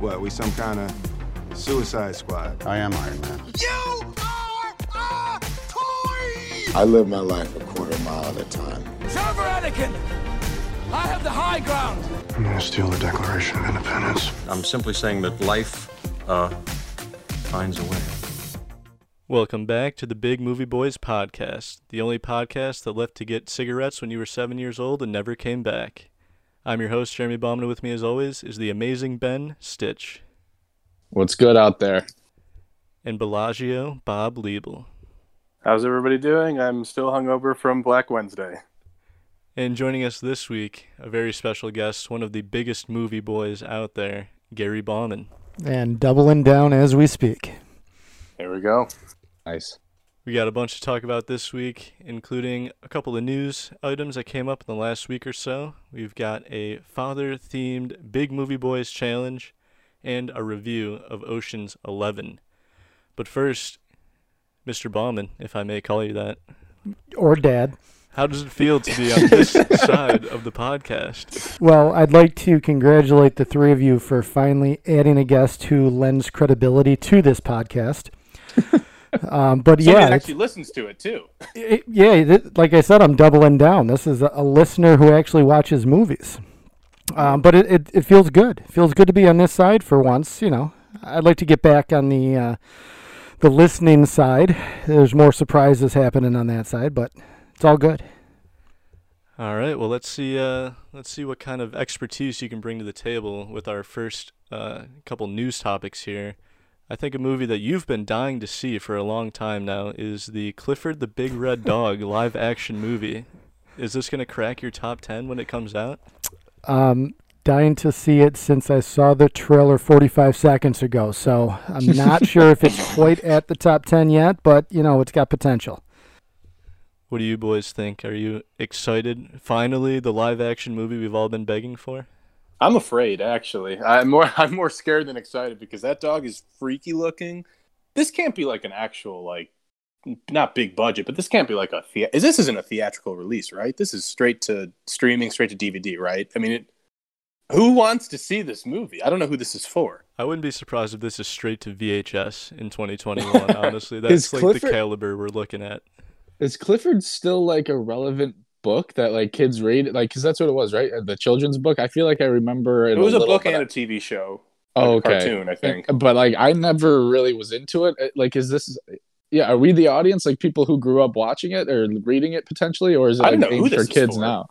What, we some kind of suicide squad? I am Iron Man. You are a toy! I live my life a quarter mile at a time. It's over, Anakin! I have the high ground! I'm gonna steal the Declaration of Independence. I'm simply saying that life, finds a way. Welcome back to the Big Movie Boys podcast, the only podcast that left to get cigarettes when you were 7 years old and never came back. I'm your host, Jeremy Bauman, and with me, as always, is the amazing Ben Stitch. What's good out there? And Bellagio Bob Liebel. How's everybody doing? I'm still hungover from Black Wednesday. And joining us this week, a very special guest, one of the biggest movie boys out there, Gary Bauman. And doubling down as we speak. There we go. Nice. We got a bunch to talk about this week, including a couple of news items that came up in the last week or so. We've got a father-themed Big Movie Boys challenge and a review of Ocean's 11. But first, Mr. Bauman, if I may call you that. Or Dad. How does it feel to be on this side of the podcast? Well, I'd like to congratulate the three of you for finally adding a guest who lends credibility to this podcast. But somebody actually listens to it, too. Like I said, I'm doubling down. This is a listener who actually watches movies. But it feels good. It feels good to be on this side for once, you know. I'd like to get back on the listening side. There's more surprises happening on that side, but... it's all good. All right. Well, let's see what kind of expertise you can bring to the table with our first couple news topics here. I think a movie that you've been dying to see for a long time now is the Clifford the Big Red Dog live action movie. Is this going to crack your top 10 when it comes out? Dying to see it since I saw the trailer 45 seconds ago. So I'm not sure if it's quite at the top 10 yet, but, you know, it's got potential. What do you boys think? Are you excited? Finally, the live-action movie we've all been begging for? I'm afraid, actually. I'm more scared than excited because that dog is freaky looking. This can't be like an actual, like, not big budget, but this can't be like a... This isn't a theatrical release, right? This is straight to streaming, straight to DVD, right? I mean, who wants to see this movie? I don't know who this is for. I wouldn't be surprised if this is straight to VHS in 2021, honestly. That's like the caliber we're looking at. Is Clifford still, like, a relevant book that, like, kids read? Like, because that's what it was, right? The children's book? I feel like I remember it was a book and a TV show. Oh, okay. Cartoon, I think. But, like, I never really was into it. Like, is this... Yeah, are we the audience? Like, people who grew up watching it or reading it, potentially? Or is it, like, aimed for kids now?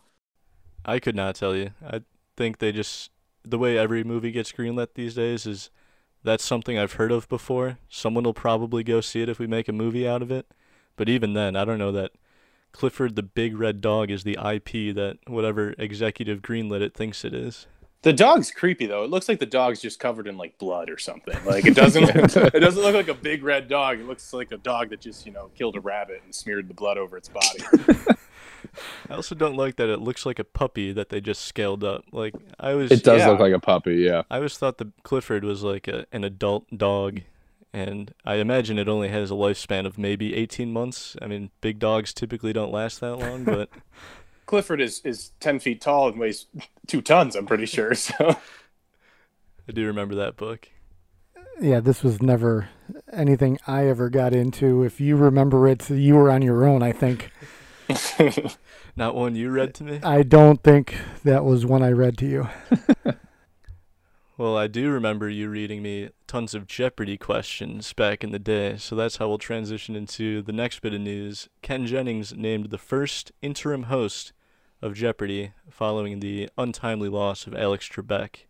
I could not tell you. I think they just... The way every movie gets greenlit these days is... That's something I've heard of before. Someone will probably go see it if we make a movie out of it. But even then, I don't know that Clifford the Big Red Dog is the IP that whatever executive greenlit it thinks it is. The dog's creepy, though. It looks like the dog's just covered in, like, blood or something. Like, it doesn't look like a big red dog. It looks like a dog that just, you know, killed a rabbit and smeared the blood over its body. I also don't like that it looks like a puppy that they just scaled up. Like, It does look like a puppy, yeah. I always thought the Clifford was, like, an adult dog. And I imagine it only has a lifespan of maybe 18 months. I mean, big dogs typically don't last that long, but... Clifford is 10 feet tall and weighs 2 tons, I'm pretty sure, so... I do remember that book. Yeah, this was never anything I ever got into. If you remember it, you were on your own, I think. Not one you read to me? I don't think that was one I read to you. Well, I do remember you reading me tons of Jeopardy questions back in the day, so that's how we'll transition into the next bit of news. Ken Jennings named the first interim host of Jeopardy following the untimely loss of Alex Trebek.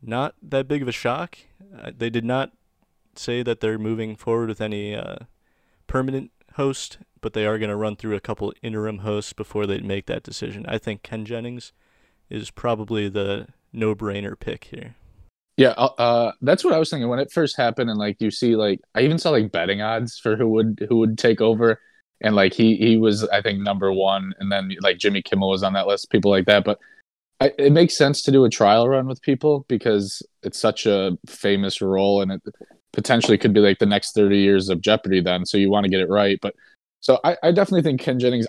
Not that big of a shock. They did not say that they're moving forward with any permanent host, but they are going to run through a couple interim hosts before they make that decision. I think Ken Jennings is probably the... no-brainer pick here. Yeah, that's what I was thinking when it first happened, and like you see, like I even saw like betting odds for who would take over, and like he was I think number one, and then like Jimmy Kimmel was on that list, people like that. But it makes sense to do a trial run with people because it's such a famous role, and it potentially could be like the next 30 years of Jeopardy. Then, so you want to get it right. But so I definitely think Ken Jennings.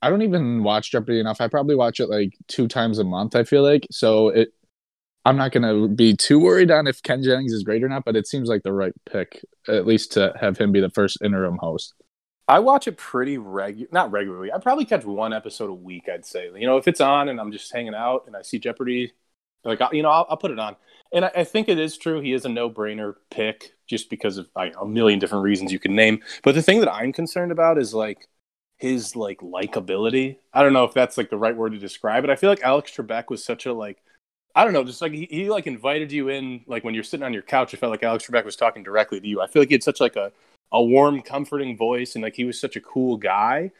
I don't even watch Jeopardy enough. I probably watch it like 2 times a month, I feel like. So it I'm not going to be too worried on if Ken Jennings is great or not, but it seems like the right pick, at least to have him be the first interim host. I watch it pretty not regularly. I probably catch one episode a week, I'd say. You know, if it's on and I'm just hanging out and I see Jeopardy, like, you know, I'll put it on. And I think it is true. He is a no-brainer pick just because of a million different reasons you can name. But the thing that I'm concerned about is, like, his, like, likability. I don't know if that's, like, the right word to describe it. I feel like Alex Trebek was such a, like, I don't know, just like he like invited you in, like when you're sitting on your couch, it felt like Alex Trebek was talking directly to you. I feel like he had such like a warm, comforting voice, and like he was such a cool guy.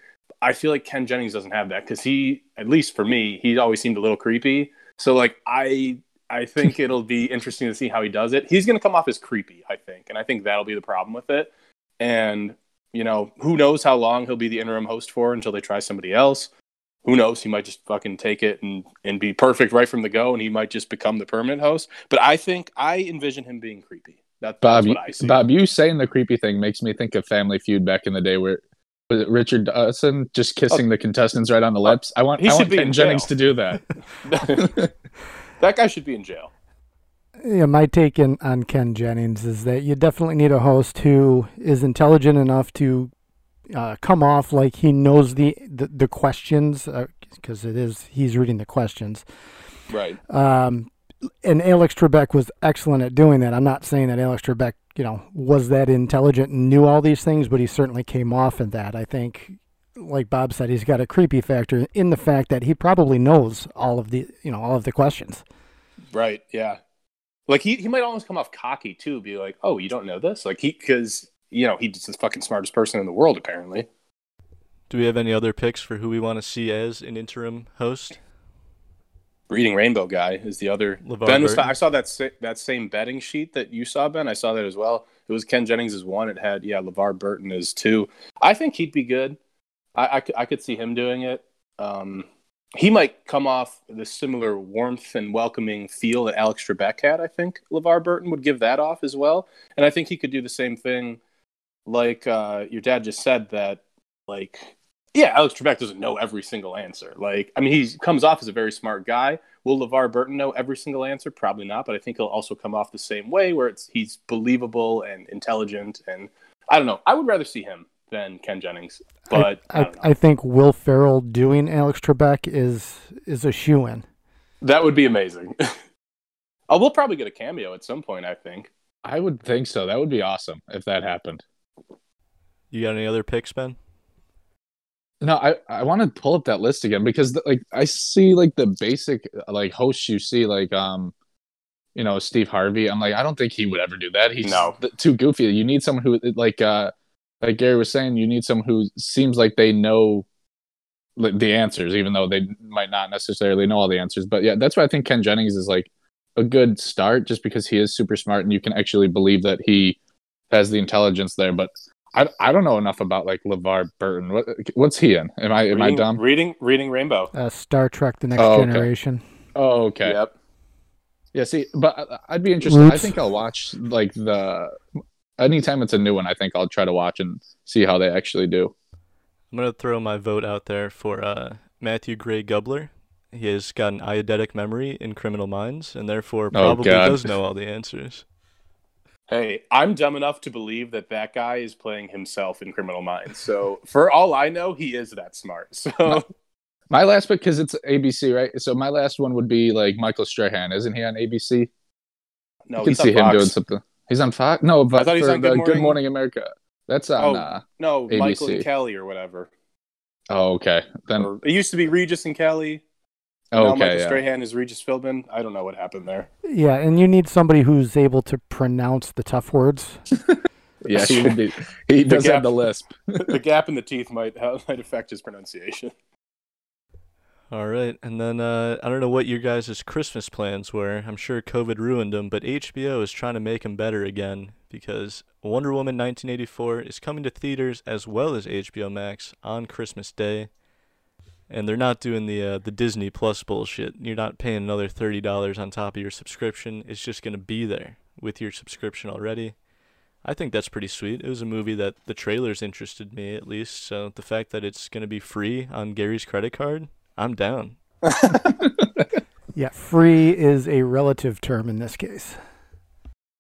I feel like Ken Jennings doesn't have that because he, at least for me, he always seemed a little creepy. So like I think it'll be interesting to see how he does it. He's gonna come off as creepy, I think, and I think that'll be the problem with it. And you know, who knows how long he'll be the interim host for until they try somebody else. Who knows? He might just fucking take it and be perfect right from the go, and he might just become the permanent host. But I think I envision him being creepy. That's what I see. Bob, you saying the creepy thing makes me think of Family Feud back in the day where was it Richard Dawson just kissing the contestants right on the lips? I want Ken Jennings to do that. That guy should be in jail. Yeah, my take on Ken Jennings is that you definitely need a host who is intelligent enough to come off like he knows the questions, because he's reading the questions, right? And Alex Trebek was excellent at doing that. I'm not saying that Alex Trebek, you know, was that intelligent and knew all these things, but he certainly came off at that. I think, like Bob said, he's got a creepy factor in the fact that he probably knows all of the questions, right? Yeah, like he might almost come off cocky too, be like, oh, you don't know this, like because. You know, he's the fucking smartest person in the world, apparently. Do we have any other picks for who we want to see as an interim host? Reading Rainbow guy is the other. LeVar Ben was. I saw that same betting sheet that you saw, Ben. I saw that as well. It was Ken Jennings as one. It had, LeVar Burton as two. I think he'd be good. I could see him doing it. He might come off the similar warmth and welcoming feel that Alex Trebek had. I think LeVar Burton would give that off as well. And I think he could do the same thing. Like your dad just said that, Alex Trebek doesn't know every single answer. Like, I mean, he comes off as a very smart guy. Will LeVar Burton know every single answer? Probably not, but I think he'll also come off the same way where he's believable and intelligent. And I don't know. I would rather see him than Ken Jennings. But I think Will Ferrell doing Alex Trebek is a shoo-in. That would be amazing. We'll probably get a cameo at some point, I think. I would think so. That would be awesome if that happened. You got any other picks, Ben? No, I want to pull up that list again because I see the basic hosts you see Steve Harvey. I'm like, I don't think he would ever do that. He's too goofy. You need someone who like Gary was saying, you need someone who seems like they know the answers, even though they might not necessarily know all the answers. But yeah, that's why I think Ken Jennings is like a good start just because he is super smart and you can actually believe that he has the intelligence there, but I don't know enough about LeVar Burton. What's he in? Am I dumb? Reading Rainbow. Star Trek: The Next Generation. Oh, okay. Yep. Yeah. See, but I'd be interested. Oops. I think I'll watch anytime it's a new one. I think I'll try to watch and see how they actually do. I'm gonna throw my vote out there for Matthew Gray Gubler. He has got an eidetic memory in Criminal Minds, and therefore probably does know all the answers. Hey, I'm dumb enough to believe that guy is playing himself in Criminal Minds. So for all I know, he is that smart. So my last pick, because it's ABC, right? So my last one would be Michael Strahan. Isn't he on ABC? No, he's on Fox. You can see him doing something. He's on Fox? No, but I thought he's on Good Morning America. That's on ABC. Michael and Kelly or whatever. Oh, okay. Then it used to be Regis and Kelly. Oh, okay, Michael Strahan is Regis Philbin. I don't know what happened there. Yeah, and you need somebody who's able to pronounce the tough words. Yes, he would be. He does have the lisp. The gap in the teeth might affect his pronunciation. All right, and then I don't know what your guys' Christmas plans were. I'm sure COVID ruined them, but HBO is trying to make them better again because Wonder Woman 1984 is coming to theaters as well as HBO Max on Christmas Day. And they're not doing the Disney Plus bullshit. You're not paying another $30 on top of your subscription. It's just going to be there with your subscription already. I think that's pretty sweet. It was a movie that the trailers interested me, at least. So the fact that it's going to be free on Gary's credit card, I'm down. Yeah, free is a relative term in this case.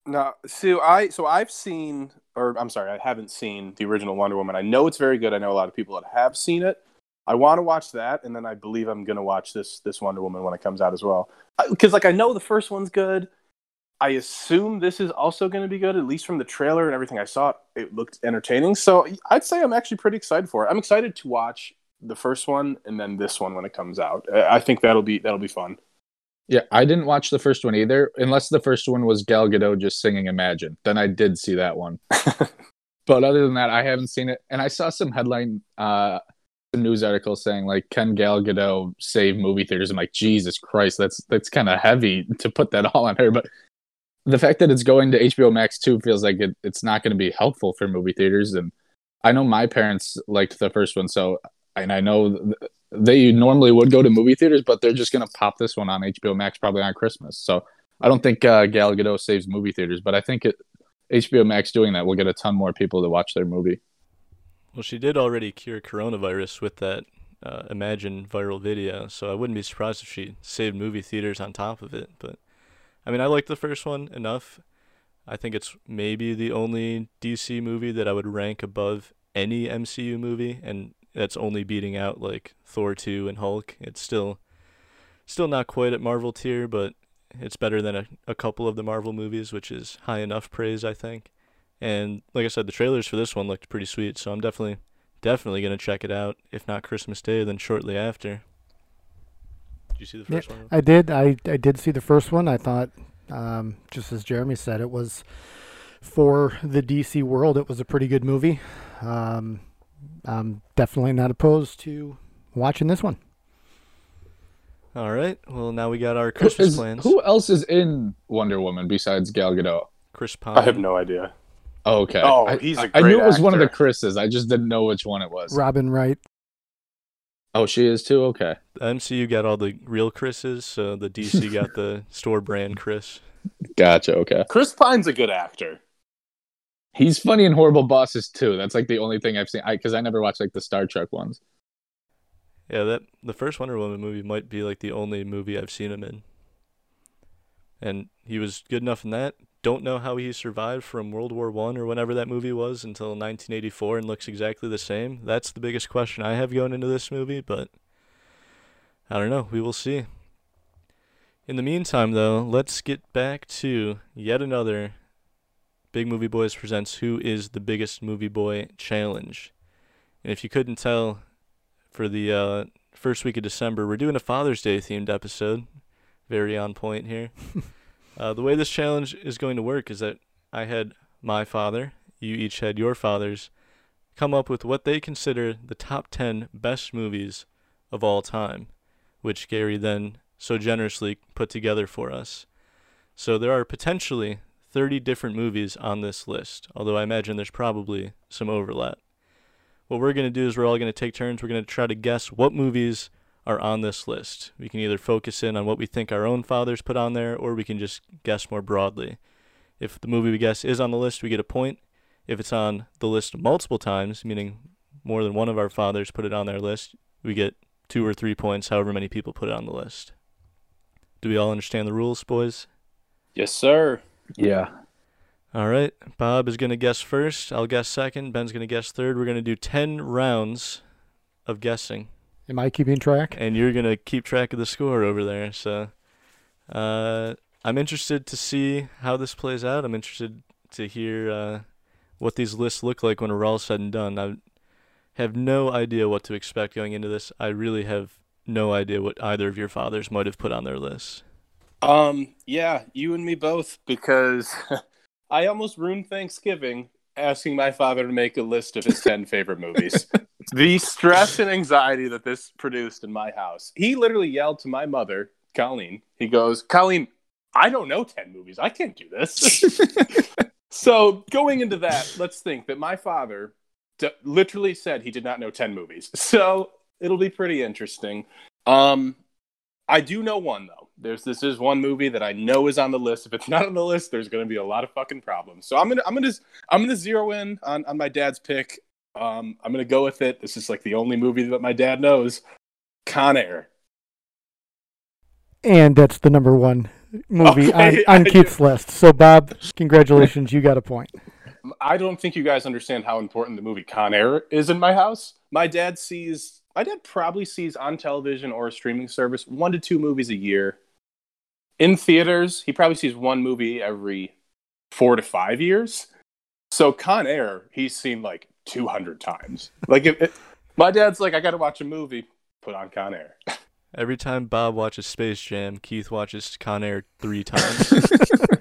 No, I haven't seen the original Wonder Woman. I know it's very good. I know a lot of people that have seen it. I want to watch that, and then I believe I'm going to watch this Wonder Woman when it comes out as well. Because, I know the first one's good. I assume this is also going to be good, at least from the trailer and everything I saw. It looked entertaining, so I'd say I'm actually pretty excited for it. I'm excited to watch the first one and then this one when it comes out. I think that'll be fun. Yeah, I didn't watch the first one either, unless the first one was Gal Gadot just singing Imagine. Then I did see that one. But other than that, I haven't seen it. And I saw some headline news articles saying, like, can Gal Gadot save movie theaters? I'm like, Jesus Christ, that's kind of heavy to put that all on her. But the fact that it's going to HBO Max 2 feels like it's not going to be helpful for movie theaters. And I know my parents liked the first one, and I know they normally would go to movie theaters, but they're just going to pop this one on HBO Max probably on Christmas. So I don't think Gal Gadot saves movie theaters, but I think HBO Max doing that will get a ton more people to watch their movie. Well, she did already cure coronavirus with that Imagine viral video, so I wouldn't be surprised if she saved movie theaters on top of it. But I mean, I liked the first one enough. I think it's maybe the only DC movie that I would rank above any MCU movie, and that's only beating out like Thor 2 and Hulk. It's still not quite at Marvel tier, but it's better than a couple of the Marvel movies, which is high enough praise, I think. And like I said, the trailers for this one looked pretty sweet, so I'm definitely going to check it out, if not Christmas Day, then shortly after. Did you see the first one? I did. I did see the first one. I thought, just as Jeremy said, it was, for the DC world, it was a pretty good movie. I'm definitely not opposed to watching this one. All right. Well, now we got our Christmas plans. Who else is in Wonder Woman besides Gal Gadot? Chris Pine. I have no idea. Okay. Oh, he's a great actor. I knew it was one of the Chris's. I just didn't know which one it was. Robin Wright. Oh, she is too? Okay. The MCU got all the real Chris's, so the DC got the store brand Chris. Gotcha, okay. Chris Pine's a good actor. He's funny in Horrible Bosses too. That's like the only thing I've seen, because I never watched like the Star Trek ones. Yeah, the first Wonder Woman movie might be like the only movie I've seen him in. And he was good enough in that. Don't know how he survived from World War I or whenever that movie was until 1984 and looks exactly the same. That's the biggest question I have going into this movie, but I don't know. We will see. In the meantime, though, let's get back to yet another Big Movie Boys presents Who is the Biggest Movie Boy Challenge. And if you couldn't tell, for the first week of December, we're doing a Father's Day themed episode. Very on point here. The way this challenge is going to work is that I had my father, you each had your fathers, come up with what they consider the top 10 best movies of all time, which Gary then so generously put together for us. So there are potentially 30 different movies on this list, although I imagine there's probably some overlap. What we're going to do is we're all going to take turns. We're going to try to guess what movies are on this list. We can either focus in on what we think our own fathers put on there, or we can just guess more broadly. If the movie we guess is on the list, we get a point. If it's on the list multiple times, meaning more than one of our fathers put it on their list, we get 2 or 3 points, however many people put it on the list. Do we all understand the rules, boys? Yes, sir. Yeah. All right. Bob is going to guess first. I'll guess second. Ben's going to guess third. We're going to do 10 rounds of guessing. Am I keeping track? And you're going to keep track of the score over there. So I'm interested to see how this plays out. I'm interested to hear what these lists look like when we're all said and done. I have no idea what to expect going into this. I really have no idea what either of your fathers might have put on their lists. Yeah, you and me both, because I almost ruined Thanksgiving asking my father to make a list of his 10 favorite movies. The stress and anxiety that this produced in my house. He literally yelled to my mother, Colleen. He goes, "Colleen, I don't know 10 movies. I can't do this." So going into that, let's think that my father literally said he did not know 10 movies. So it'll be pretty interesting. I do know one, though. This is one movie that I know is on the list. If it's not on the list, there's going to be a lot of fucking problems. So I'm gonna zero in on my dad's pick. I'm going to go with it. This is like the only movie that my dad knows. Con Air. And that's the number one movie on Keith's list. So, Bob, congratulations. You got a point. I don't think you guys understand how important the movie Con Air is in my house. My dad probably sees on television or a streaming service 1 to 2 movies a year. In theaters, he probably sees one movie every 4 to 5 years. So Con Air, he's seen like 200 times. Like my dad's like, I got to watch a movie, put on Con Air. Every time Bob watches Space Jam, Keith watches Con Air 3 times.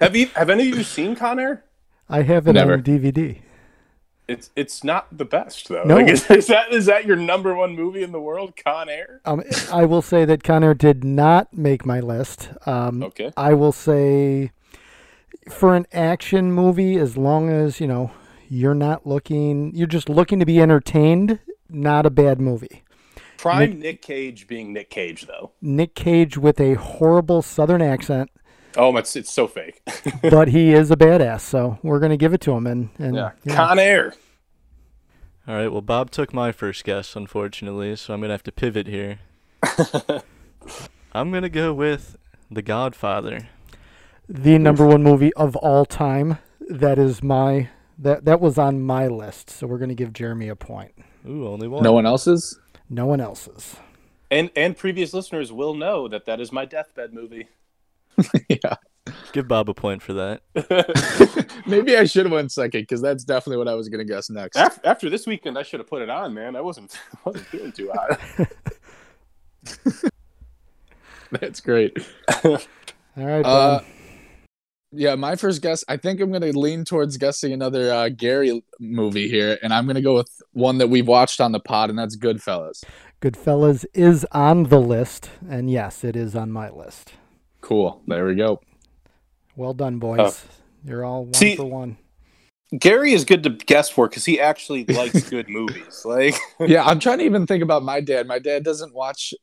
Have any of you seen Con Air? I have it on DVD. It's not the best, though. No. Like, is that your number one movie in the world, Con Air? I will say that Con Air did not make my list. Okay. I will say for an action movie, as long as, you're not looking, you're just looking to be entertained, not a bad movie. Prime Nick Cage being Nick Cage, though. Nick Cage with a horrible Southern accent. Oh, it's so fake. But he is a badass, so we're going to give it to him. And Con Air. All right, well, Bob took my first guess, unfortunately, so I'm going to have to pivot here. I'm going to go with The Godfather. The number one movie of all time. That is that was on my list, so we're going to give Jeremy a point. Ooh, only one. No one else's? No one else's. And previous listeners will know that is my deathbed movie. Yeah. Give Bob a point for that. Maybe I should have went second, because that's definitely what I was going to guess next. After this weekend, I should have put it on, man. I wasn't feeling too hot. That's great. All right, Bob. Yeah, my first guess, I think I'm going to lean towards guessing another Gary movie here, and I'm going to go with one that we've watched on the pod, and that's Goodfellas. Goodfellas is on the list, and yes, it is on my list. Cool. There we go. Well done, boys. You're all for one. Gary is good to guess for because he actually likes good movies. Like, yeah, I'm trying to even think about my dad. My dad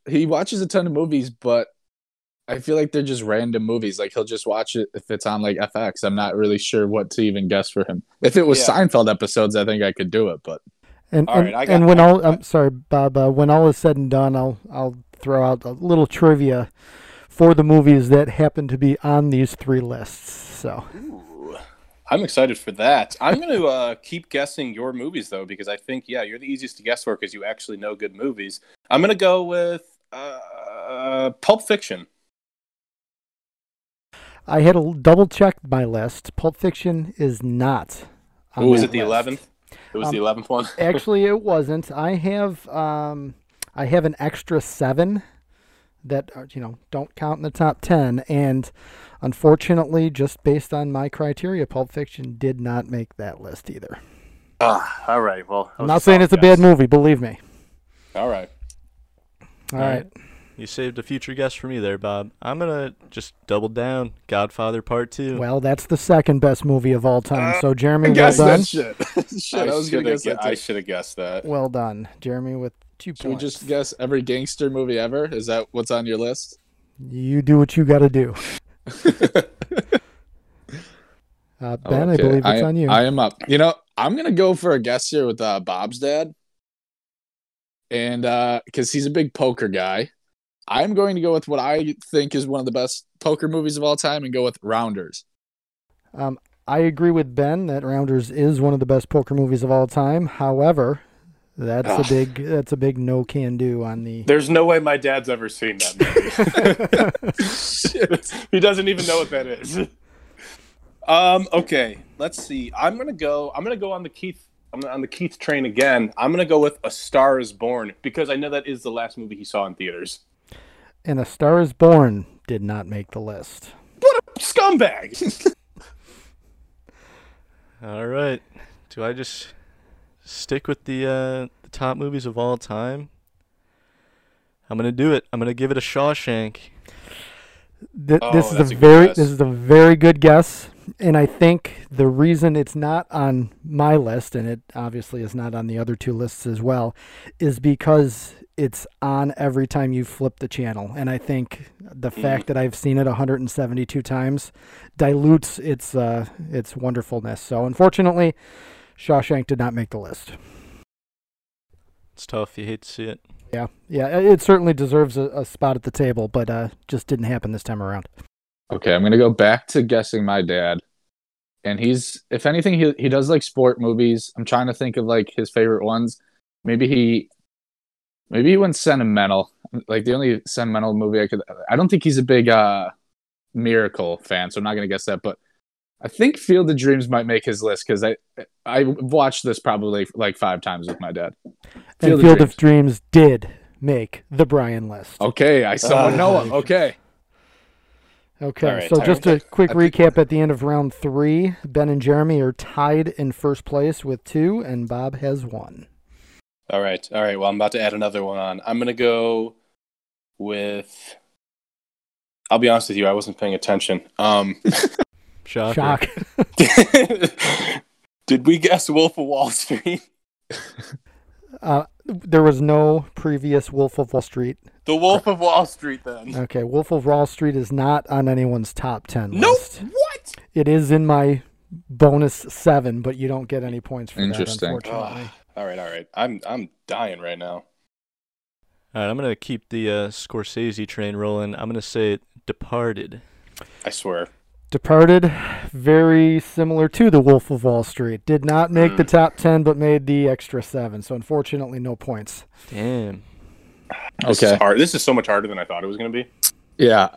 he watches a ton of movies, but I feel like they're just random movies. Like, he'll just watch it if it's on like FX. I'm not really sure what to even guess for him. If it was Seinfeld episodes, I think I could do it. But I'm sorry, Bob. When all is said and done, I'll throw out a little trivia for the movies that happen to be on these 3 lists. So, ooh, I'm excited for that. I'm going to keep guessing your movies, though, because I think, you're the easiest to guess for because you actually know good movies. I'm going to go with Pulp Fiction. I had to double-check my list. Pulp Fiction is not on my list. Was it the 11th? It was the 11th one? Actually, it wasn't. I have an extra 7 that don't count in the top 10, and unfortunately, just based on my criteria, Pulp Fiction did not make that list either. All right. Well, I'm not saying it's a bad movie, believe me. All right. All right. You saved a future guest for me there, Bob. I'm gonna just double down. Godfather Part 2. Well, that's the second best movie of all time. So Jeremy, well done. I should have guessed that. Well done, Jeremy. With 2 points. Should we just guess every gangster movie ever? Is that what's on your list? You do what you got to do. Ben, okay. I believe it's on you. I am up. I'm going to go for a guess here with Bob's dad. And because he's a big poker guy, I'm going to go with what I think is one of the best poker movies of all time and go with Rounders. I agree with Ben that Rounders is one of the best poker movies of all time. However, That's a big no can do on the. There's no way my dad's ever seen that movie. Shit. He doesn't even know what that is. Okay, let's see. I'm gonna go on the Keith. I'm on the Keith train again. I'm gonna go with A Star Is Born because I know that is the last movie he saw in theaters. And A Star Is Born did not make the list. What a scumbag! All right. Do I just stick with the top movies of all time? I'm going to do it. I'm going to give it a Shawshank. This is a very good guess, and I think the reason it's not on my list, and it obviously is not on the other 2 lists as well, is because it's on every time you flip the channel, and I think the fact that I've seen it 172 times dilutes its wonderfulness. So unfortunately, Shawshank did not make the list. It's tough. You hate to see it. Yeah, yeah, it certainly deserves a spot at the table, but just didn't happen this time around. Okay, I'm going to go back to guessing my dad. And he's, if anything, he does like sport movies. I'm trying to think of like his favorite ones. Maybe he went sentimental. Like the only sentimental movie I don't think he's a big Miracle fan, so I'm not going to guess that. But I think Field of Dreams might make his list because I watched this probably like 5 times with my dad. Field of Dreams did make the Brian list. Okay, I saw Noah. Okay. Okay, right, so just a quick recap at the end of round 3. Ben and Jeremy are tied in first place with 2, and Bob has 1. All right. Well, I'm about to add another one on. I'm going to go with... I'll be honest with you, I wasn't paying attention. Shock. Did we guess Wolf of Wall Street? There was no previous Wolf of Wall Street. The Wolf of Wall Street, then. Okay, Wolf of Wall Street is not on anyone's top 10 list. No, what? It is in my bonus 7, but you don't get any points for that, unfortunately. All right. I'm dying right now. All right, I'm going to keep the Scorsese train rolling. I'm going to say Departed. I swear. Departed, very similar to The Wolf of Wall Street. Did not make the top 10, but made the extra 7. So, unfortunately, no points. Damn. This is hard. This is so much harder than I thought it was going to be. Yeah.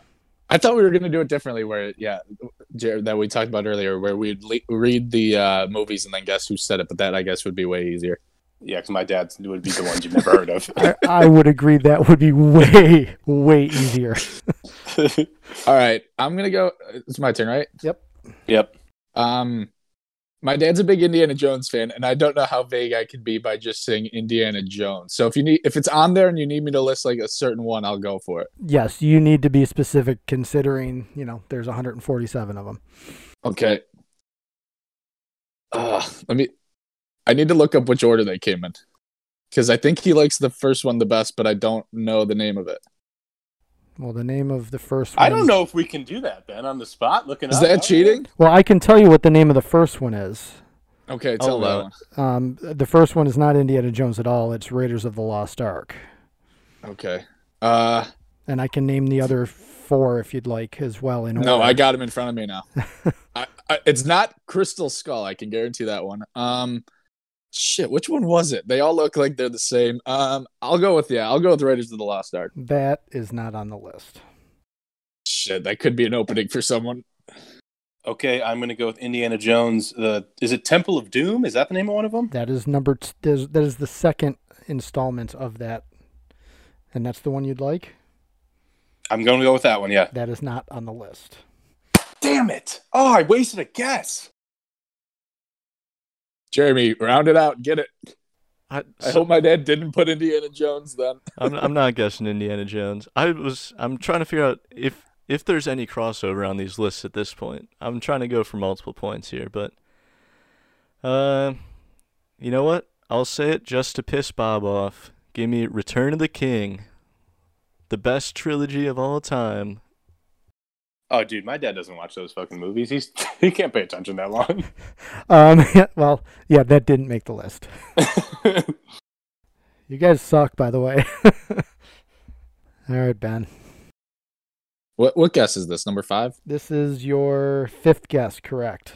I thought we were going to do it differently that we talked about earlier, where we'd read the movies and then guess who said it. But that, I guess, would be way easier. Yeah, because my dad would be the ones you've never heard of. I would agree that would be way, way easier. All right. I'm going to go. It's my turn, right? Yep. My dad's a big Indiana Jones fan, and I don't know how vague I could be by just saying Indiana Jones. So if it's on there and you need me to list like a certain one, I'll go for it. Yes, you need to be specific considering, there's 147 of them. Okay. I need to look up which order they came in, because I think he likes the first one the best, but I don't know the name of it. Well, the name of the first one... I don't know if we can do that, Ben, on the spot. Is that cheating? Well, I can tell you what the name of the first one is. Okay, tell that one. The first one is not Indiana Jones at all. It's Raiders of the Lost Ark. Okay. And I can name the other 4 if you'd like as well. No, I got them in front of me now. It's not Crystal Skull. I can guarantee that one. Shit, which one was it? They all look like they're the same. I'll go with Raiders of the Lost Ark. That is not on the list. Shit, that could be an opening for someone. Okay, I'm going to go with Indiana Jones. Is it Temple of Doom? Is that the name of one of them? That is that is the second installment of that. And that's the one you'd like? I'm going to go with that one, yeah. That is not on the list. Damn it! Oh, I wasted a guess. Jeremy, round it out. Get it. I hope my dad didn't put Indiana Jones then. I'm not guessing Indiana Jones. I'm trying to figure out if there's any crossover on these lists at this point. I'm trying to go for multiple points here, but you know what? I'll say it just to piss Bob off. Give me Return of the King, the best trilogy of all time. Oh, dude, my dad doesn't watch those fucking movies. He can't pay attention that long. That didn't make the list. You guys suck, by the way. All right, Ben. What guess is this, number 5? This is your 5th guess, correct.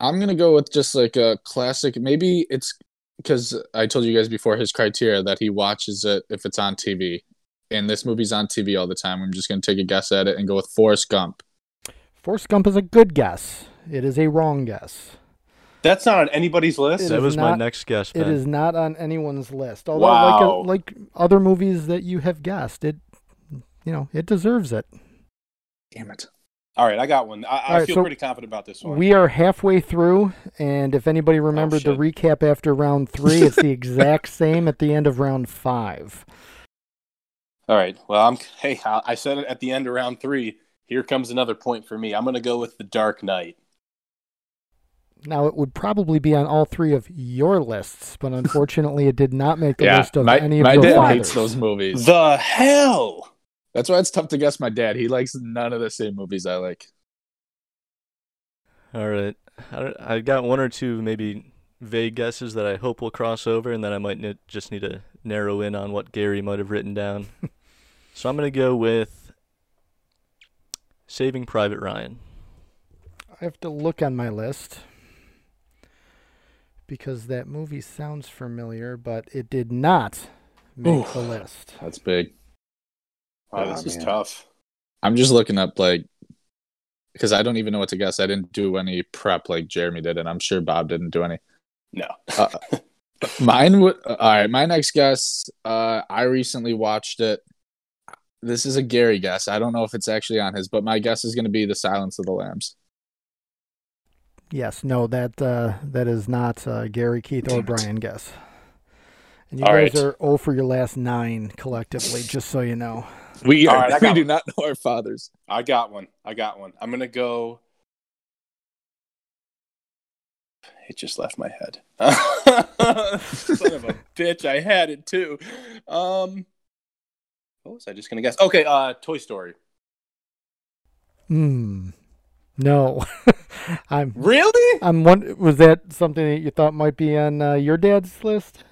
I'm going to go with just like a classic. Maybe it's because I told you guys before his criteria that he watches it if it's on TV. And this movie's on TV all the time. I'm just going to take a guess at it and go with Forrest Gump. Forrest Gump is a good guess. It is a wrong guess. That's not on anybody's list? That was my next guess, Ben. It is not on anyone's list. Although, wow. like other movies that you have guessed, it deserves it. Damn it. All right, I got one. I feel pretty confident about this one. We are halfway through, and if anybody remembered the recap after round 3, it's the exact same at the end of round 5. All right. Well, I said it at the end of round 3. Here comes another point for me. I'm going to go with The Dark Knight. Now, it would probably be on all 3 of your lists, but unfortunately, it did not make the list of any of those. My dad hates those movies. The hell! That's why it's tough to guess my dad. He likes none of the same movies I like. All right. I got 1 or 2 maybe vague guesses that I hope will cross over, and then I might just need to narrow in on what Gary might have written down. So I'm going to go with Saving Private Ryan. I have to look on my list because that movie sounds familiar, but it did not make the list. That's big. Wow, this is tough. I'm just looking up, like, because I don't even know what to guess. I didn't do any prep like Jeremy did, and I'm sure Bob didn't do any. No. All right, my next guess, I recently watched it. This is a Gary guess. I don't know if it's actually on his, but my guess is going to be The Silence of the Lambs. Yes, no, that is not Gary, Keith, or Brian guess. And you guys are 0 for your last 9 collectively, just so you know. We are, we do not know our fathers. I got one. I'm going to go. It just left my head. Son of a bitch, I had it too. What was I just going to guess? Okay, Toy Story. No. Was that something that you thought might be on your dad's list?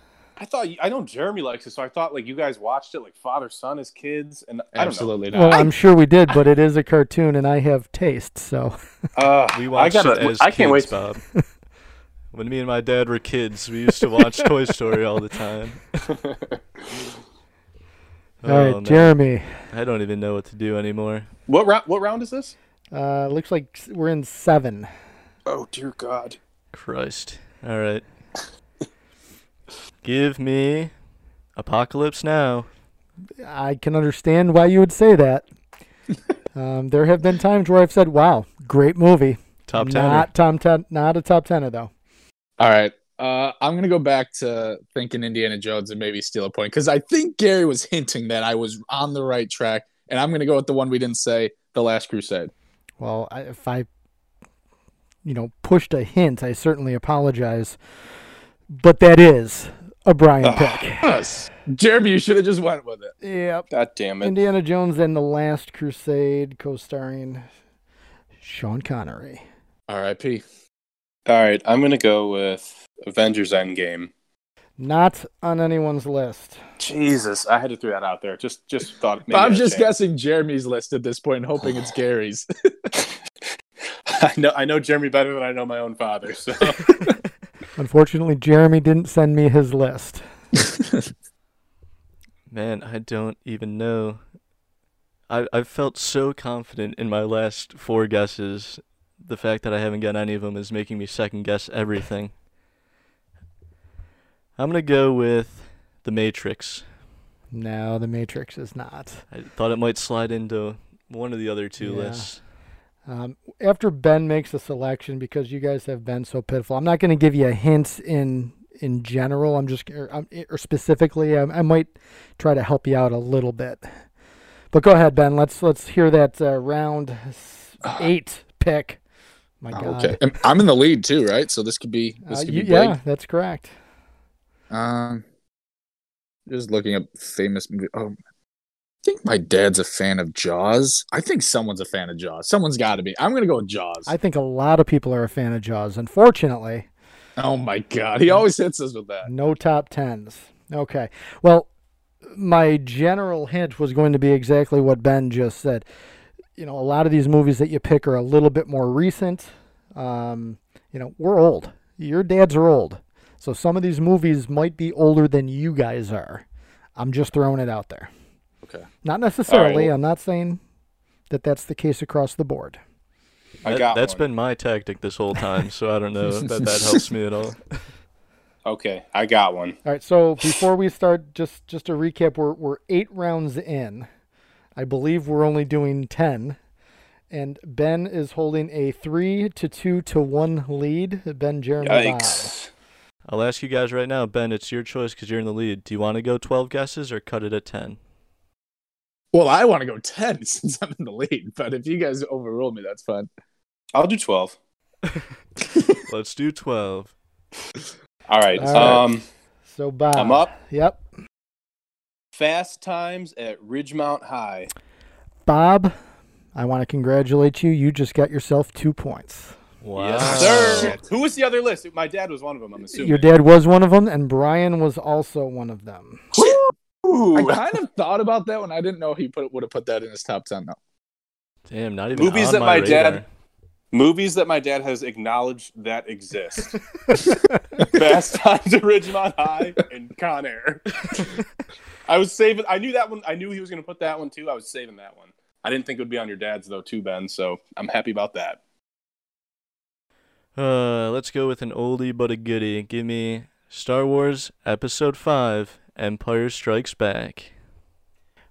I know Jeremy likes it, so I thought like you guys watched it, like father, son, as kids, and absolutely not. Well, I'm sure we did, but it is a cartoon, and I have taste, so we watched it as kids. I can't wait, Bob. When me and my dad were kids, we used to watch Toy Story all the time. All right, Jeremy. I don't even know what to do anymore. What round is this? Looks like we're in 7. Oh, dear God. Christ. All right. Give me Apocalypse Now. I can understand why you would say that. There have been times where I've said, wow, great movie. Top 10. Not a top 10er, though. All right. I'm going to go back to thinking Indiana Jones and maybe steal a point, because I think Gary was hinting that I was on the right track, and I'm going to go with the one we didn't say, The Last Crusade. Well, if I, pushed a hint, I certainly apologize. But that is a Brian pick. Yes. Jeremy, you should have just went with it. Yep. God damn it. Indiana Jones and The Last Crusade, co-starring Sean Connery. R.I.P. All right, I'm going to go with Avengers Endgame. Not on anyone's list. Jesus, I had to throw that out there. Just thought maybe I'm just guessing Jeremy's list at this point, hoping it's Gary's. I know Jeremy better than I know my own father. So, unfortunately, Jeremy didn't send me his list. Man, I don't even know. I've felt so confident in my last 4 guesses. The fact that I haven't gotten any of them is making me second guess everything. I'm going to go with The Matrix. No, The Matrix is not. I thought it might slide into one of the other 2 lists. After Ben makes a selection, because you guys have been so pitiful, I'm not going to give you a hint in general. I'm just or specifically. I might try to help you out a little bit. But go ahead, Ben. Let's hear that round 8 pick. My God. Okay. And I'm in the lead too, right? So this could be big. Yeah, that's correct. Just looking up famous movies. Oh, I think my dad's a fan of Jaws. I think someone's a fan of Jaws. Someone's got to be. I'm going to go with Jaws. I think a lot of people are a fan of Jaws, unfortunately. Oh my God, he always hits us with that. No top 10s. Okay. Well, my general hint was going to be exactly what Ben just said. A lot of these movies that you pick are a little bit more recent. We're old. Your dads are old. So some of these movies might be older than you guys are. I'm just throwing it out there. Okay. Not necessarily. Right. I'm not saying that that's the case across the board. That's been my tactic this whole time, so I don't know if that helps me at all. Okay, I got one. All right, so before we start, just to recap, we're 8 rounds in. I believe we're only doing 10. And Ben is holding a 3-2-1 lead. Ben, Jeremy, Yikes. Bob. I'll ask you guys right now, Ben, it's your choice because you're in the lead. Do you want to go 12 guesses or cut it at 10? Well, I want to go 10 since I'm in the lead, but if you guys overrule me, that's fine. I'll do 12. Let's do 12. All right. So, Bob. I'm up. Yep. Fast Times at Ridgemont High. Bob, I want to congratulate you. You just got yourself 2 points. Wow. Yes, sir. Who was the other list? My dad was one of them, I'm assuming. Your dad was one of them, and Brian was also one of them. Ooh. I kind of thought about that when I didn't know he would have put that in his top 10, though. Damn, not even movies on that my radar. Movies that my dad has acknowledged that exist. Fast Times at Ridgemont High and Con Air. I was saving. I knew that one. I knew he was going to put that one too. I was saving that one. I didn't think it would be on your dad's though, too, Ben. So I'm happy about that. Let's go with an oldie but a goodie. Give me Star Wars Episode 5: Empire Strikes Back.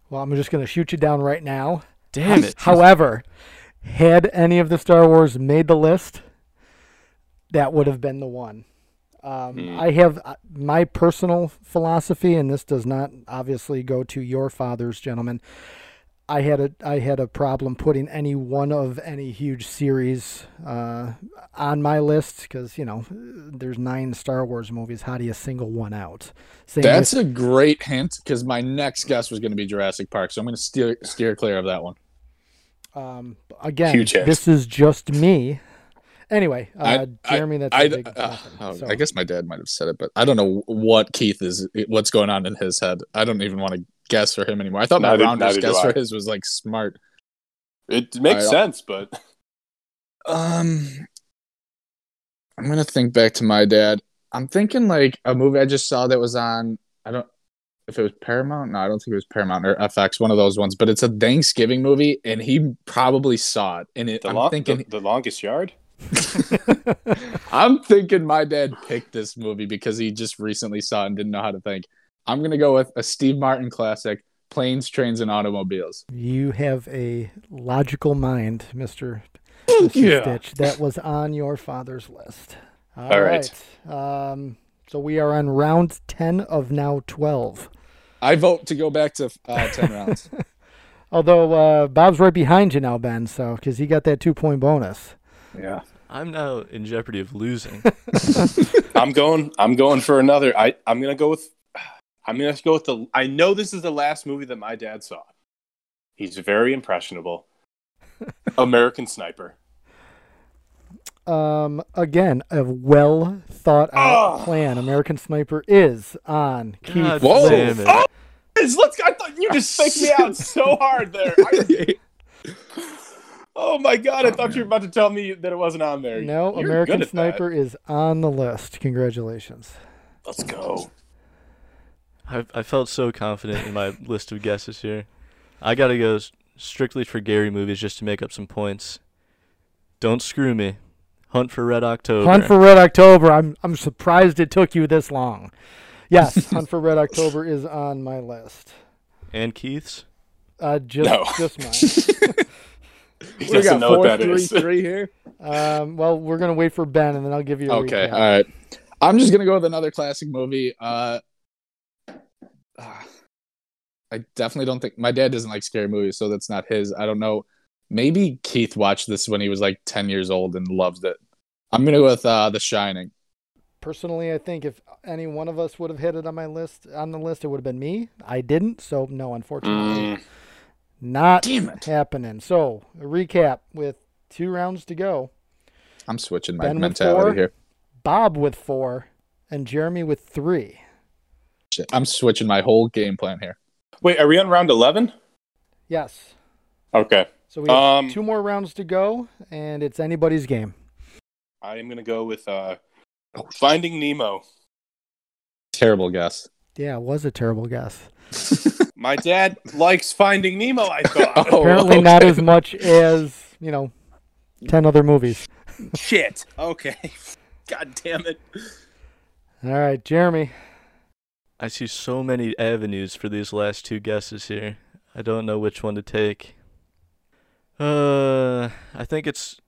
Well, I'm just going to shoot you down right now. Damn it. However, had any of the Star Wars made the list, that would have been the one. I have my personal philosophy, and this does not obviously go to your fathers, gentlemen. I had a problem putting any one of any huge series on my list because, you know, there's 9 Star Wars movies. How do you single one out? That's a great hint because my next guess was going to be Jurassic Park, so I'm going to steer clear of that one. Again, this is just me. Anyway, Jeremy, that's a big topic, so. I guess my dad might have said it, but I don't know what Keith is. What's going on in his head? I don't even want to guess for him anymore. I thought my Rounders guess for his was like smart. It makes sense, but I'm gonna think back to my dad. I'm thinking like a movie I just saw that was on. I don't. If it was Paramount, no, I don't think it was Paramount or FX, one of those ones. But it's a Thanksgiving movie, and he probably saw it. And I'm thinking the Longest Yard. I'm thinking my dad picked this movie because he just recently saw it and didn't know how to think. I'm gonna go with a Steve Martin classic, Planes, Trains, and Automobiles. You have a logical mind, Mr. Stitch. That was on your father's list. All right. So we are on round 10 of now 12. I vote to go back to 10 rounds. Although Bob's right behind you now, Ben, so because he got that 2-point bonus. Yeah, I'm now in jeopardy of losing. I'm going for another. I'm gonna go with the. I know this is the last movie that my dad saw. He's very impressionable. American Sniper. Again, a well thought out plan. American Sniper is on Keith's list. Whoa! I thought you just faked me out so hard there. Oh my God! I thought you were about to tell me that it wasn't on there. No, you're American Sniper is on the list. Congratulations. Let's go. I felt so confident in my list of guesses here. I gotta go strictly for Gary movies just to make up some points. Don't screw me. Hunt for Red October. Hunt for Red October. I'm surprised it took you this long. Yes, Hunt for Red October is on my list. And Keith's? Just mine. We got 4-3-3 here. Well, we're gonna wait for Ben, and then I'll give you. Recap. All right. I'm just gonna go with another classic movie. I definitely don't think my dad doesn't like scary movies, so that's not his. I don't know. Maybe Keith watched this when he was like 10 years old and loved it. I'm going to go with The Shining. Personally, I think if any one of us would have hit it on the list, it would have been me. I didn't, so no, unfortunately. Not happening. So, a recap with 2 rounds to go. I'm switching my mentality here. Bob with 4 and Jeremy with 3. Shit, I'm switching my whole game plan here. Wait, are we on round 11? Yes. Okay. So we have 2 more rounds to go, and it's anybody's game. I am going to go with Finding Nemo. Terrible guess. Yeah, it was a terrible guess. My dad likes Finding Nemo, I thought. Apparently not as much as, 10 other movies. Shit. Okay. God damn it. All right, Jeremy. I see so many avenues for these last 2 guesses here. I don't know which one to take. I think it's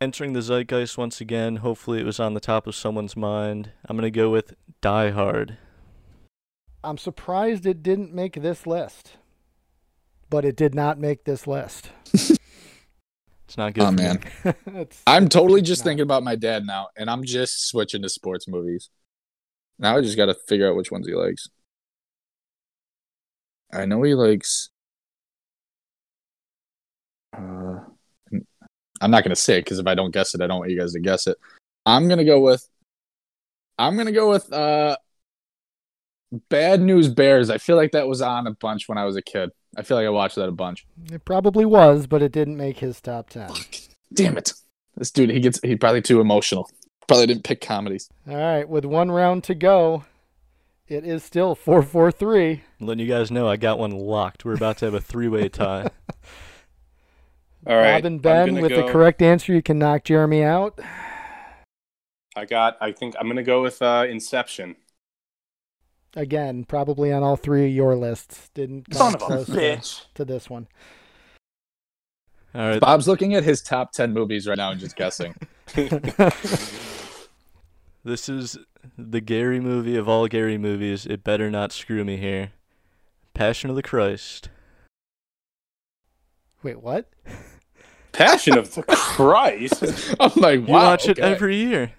entering the zeitgeist once again. Hopefully it was on the top of someone's mind. I'm going to go with Die Hard. I'm surprised it didn't make this list. But it did not make this list. It's not good. Oh, man. I'm totally just thinking about my dad now, and I'm just switching to sports movies. Now I just got to figure out which ones he likes. I know he likes... I'm not going to say it because if I don't guess it, I don't want you guys to guess it. I'm going to go with Bad News Bears. I feel like that was on a bunch when I was a kid. I feel like I watched that a bunch. It probably was, but it didn't make his top 10. Damn it. This dude, he's probably too emotional. Probably didn't pick comedies. All right, with one round to go, it is still 4-4-3. I'm letting you guys know I got one locked. We're about to have a three-way tie. All right. Bob and Ben, with the correct answer, you can knock Jeremy out. I'm going to go with Inception. Again, probably on all three of your lists. Didn't come close to this one. All right. Bob's looking at his top 10 movies right now and just guessing. This is the Gary movie of all Gary movies. It better not screw me here. Passion of the Christ. Wait, what? Passion of the Christ? I'm like, wow. You watch it every year.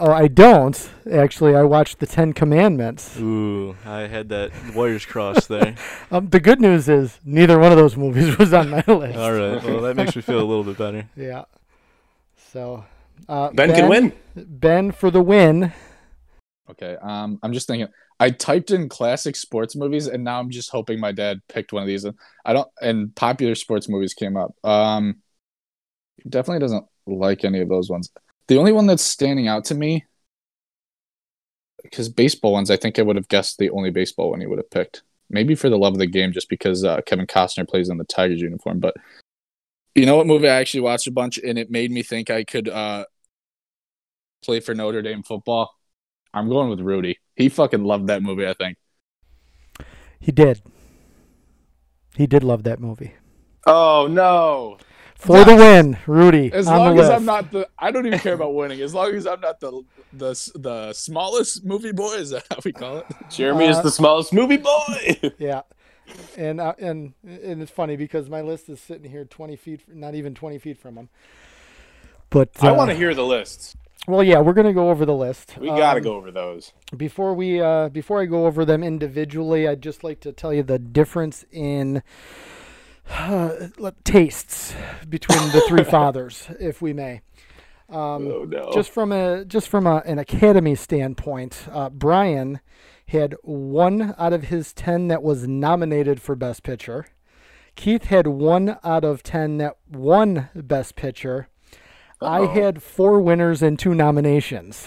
Oh, I don't. Actually, I watched the 10 Commandments. Ooh, I had that wires crossed there. The good news is neither one of those movies was on my list. All right. Well, that makes me feel a little bit better. Yeah. So Ben can win. Ben for the win. Okay. I'm just thinking. I typed in classic sports movies, and now I'm just hoping my dad picked one of these. And popular sports movies came up. He definitely doesn't like any of those ones. The only one that's standing out to me, because baseball ones, I think I would have guessed the only baseball one he would have picked. Maybe For the Love of the Game, just because Kevin Costner plays in the Tigers uniform. But you know what movie I actually watched a bunch, and it made me think I could play for Notre Dame football? I'm going with Rudy. He fucking loved that movie, I think. He did. He did love that movie. Oh, no. For the win, Rudy. As long as I'm not I don't even care about winning. As long as I'm not the smallest movie boy, is that how we call it? Jeremy is the smallest movie boy. Yeah, and it's funny because my list is sitting here 20 feet, not even 20 feet from him. But I want to hear the lists. Well, yeah, we're gonna go over the list. We gotta go over those before I go over them individually. I'd just like to tell you the difference in tastes between the three fathers, if we may. Just from an academy standpoint, Brian had 1 out of his 10 that was nominated for Best Picture. Keith had 1 out of 10 that won Best Picture. Uh-oh. I had 4 winners and 2 nominations.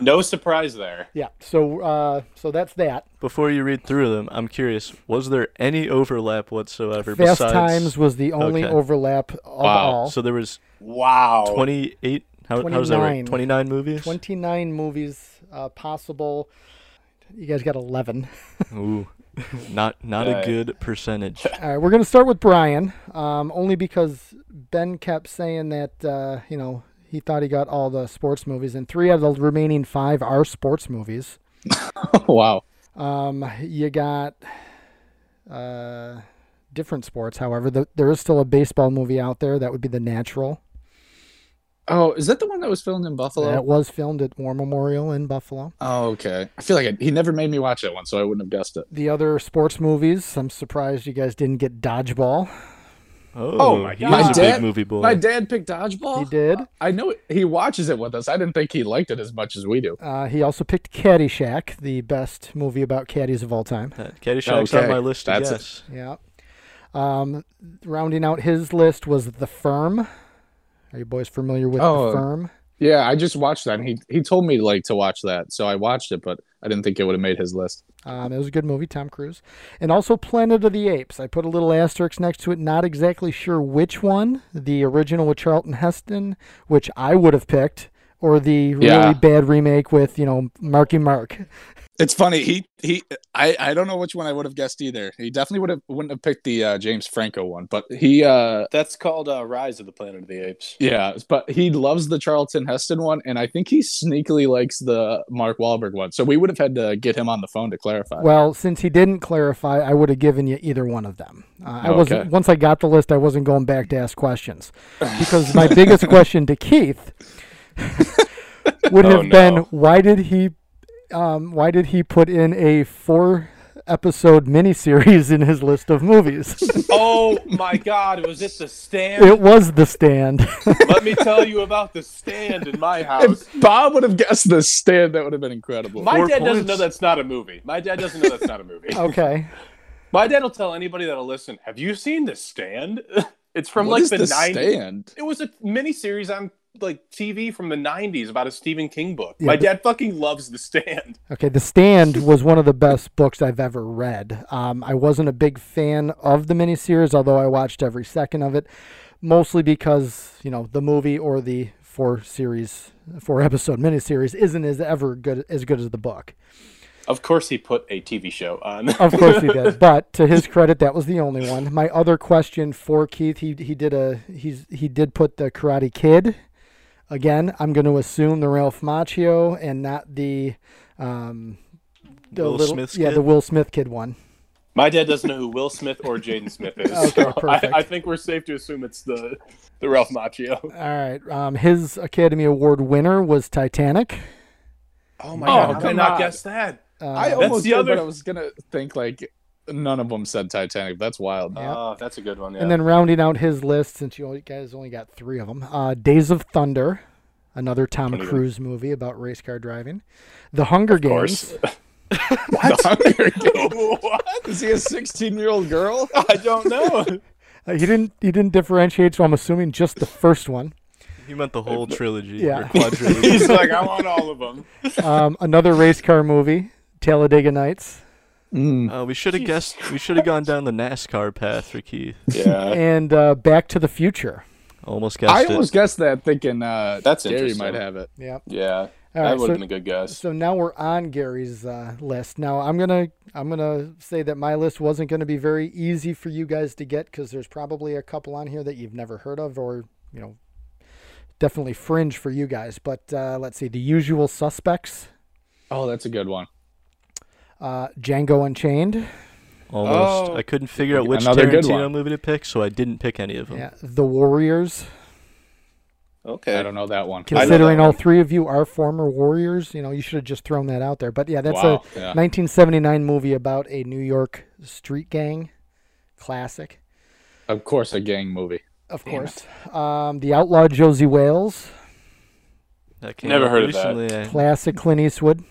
No surprise there. Yeah, so that's that. Before you read through them, I'm curious, was there any overlap whatsoever? Fast Times was the only overlap of all. So there was 28, how's that right? 29 movies? 29 movies possible. You guys got 11. Ooh, not a good percentage. All right, we're going to start with Brian, only because Ben kept saying that, he thought he got all the sports movies, and 3 out of the remaining 5 are sports movies. Wow. You got different sports. However, there is still a baseball movie out there. That would be The Natural. Oh, is that the one that was filmed in Buffalo? That was filmed at War Memorial in Buffalo. Oh, okay. I feel like he never made me watch that one, so I wouldn't have guessed it. The other sports movies, I'm surprised you guys didn't get Dodgeball. Oh my God. My dad, big movie boy. My dad picked Dodgeball? He did. I know he watches it with us. I didn't think he liked it as much as we do. He also picked Caddyshack, the best movie about caddies of all time. Caddyshack's on my list, yes. Yeah. Rounding out his list was The Firm. Are you boys familiar with The Firm? Yeah, I just watched that, and he told me to watch that, so I watched it, but I didn't think it would have made his list. It was a good movie, Tom Cruise. And also Planet of the Apes. I put a little asterisk next to it, not exactly sure which one, the original with Charlton Heston, which I would have picked, or the really bad remake with, Marky Mark. It's funny, I don't know which one I would have guessed either. He definitely wouldn't have picked the James Franco one, but he that's called Rise of the Planet of the Apes. Yeah, but he loves the Charlton Heston one, and I think he sneakily likes the Mark Wahlberg one. So we would have had to get him on the phone to clarify. Well, since he didn't clarify, I would have given you either one of them. Once I got the list, I wasn't going back to ask questions because my biggest question to Keith would have been why did he put in a 4 episode miniseries in his list of movies. Oh my God, was it The Stand? It was The Stand. Let me tell you about The Stand in my house. If Bob would have guessed The Stand, that would have been incredible. My dad doesn't know that's not a movie. Okay. My dad will tell anybody that'll listen, have you seen The Stand? It's from what, like the 90s. Stand? It was a miniseries on like TV from the 90s about a Stephen King book. Yeah, my dad fucking loves The Stand. Okay, The Stand was one of the best books I've ever read. I wasn't a big fan of the miniseries, although I watched every second of it, mostly because, you know, the movie or the four episode miniseries isn't as good as the book. Of course he put a TV show on. Of course he did. But to his credit, that was the only one. My other question for Keith, he did put The Karate Kid. Again, I'm going to assume the Ralph Macchio and not the the Will Smith kid one. My dad doesn't know who Will Smith or Jaden Smith is. Okay, so perfect. I think we're safe to assume it's the Ralph Macchio. All right. His Academy Award winner was Titanic. Oh my God! I did not guess that. I almost did, but I was gonna think like none of them said Titanic. That's wild. Yeah. Oh, that's a good one. Yeah. And then rounding out his list, since you guys only got three of them, Days of Thunder, another Tom Cruise movie about race car driving, The Hunger Games. What? What? Is he a 16-year-old girl? I don't know. He didn't differentiate, so I'm assuming just the first one. He meant the whole trilogy. Yeah. Quadrilogy. He's like, I want all of them. Another race car movie, Talladega Nights. We should have guessed. We should have gone down the NASCAR path for Keith. Yeah. And Back to the Future. Almost guessed that, thinking that's Gary might have it. Yeah. Yeah. Right, that would have been a good guess. So now we're on Gary's list. Now I'm gonna say that my list wasn't gonna be very easy for you guys to get because there's probably a couple on here that you've never heard of or you know. Definitely fringe for you guys, but let's see. The Usual Suspects. Oh, that's a good one. Django Unchained. Almost. I couldn't figure out which Tarantino movie to pick, so I didn't pick any of them. Yeah. The Warriors. Okay. I don't know that one. Considering all three of you are former Warriors, you know, you should have just thrown that out there. But yeah, that's a 1979 movie about a New York street gang. Classic. Of course, a gang movie. Of course. The Outlaw Josie Wales. Never heard of that. Classic Clint Eastwood.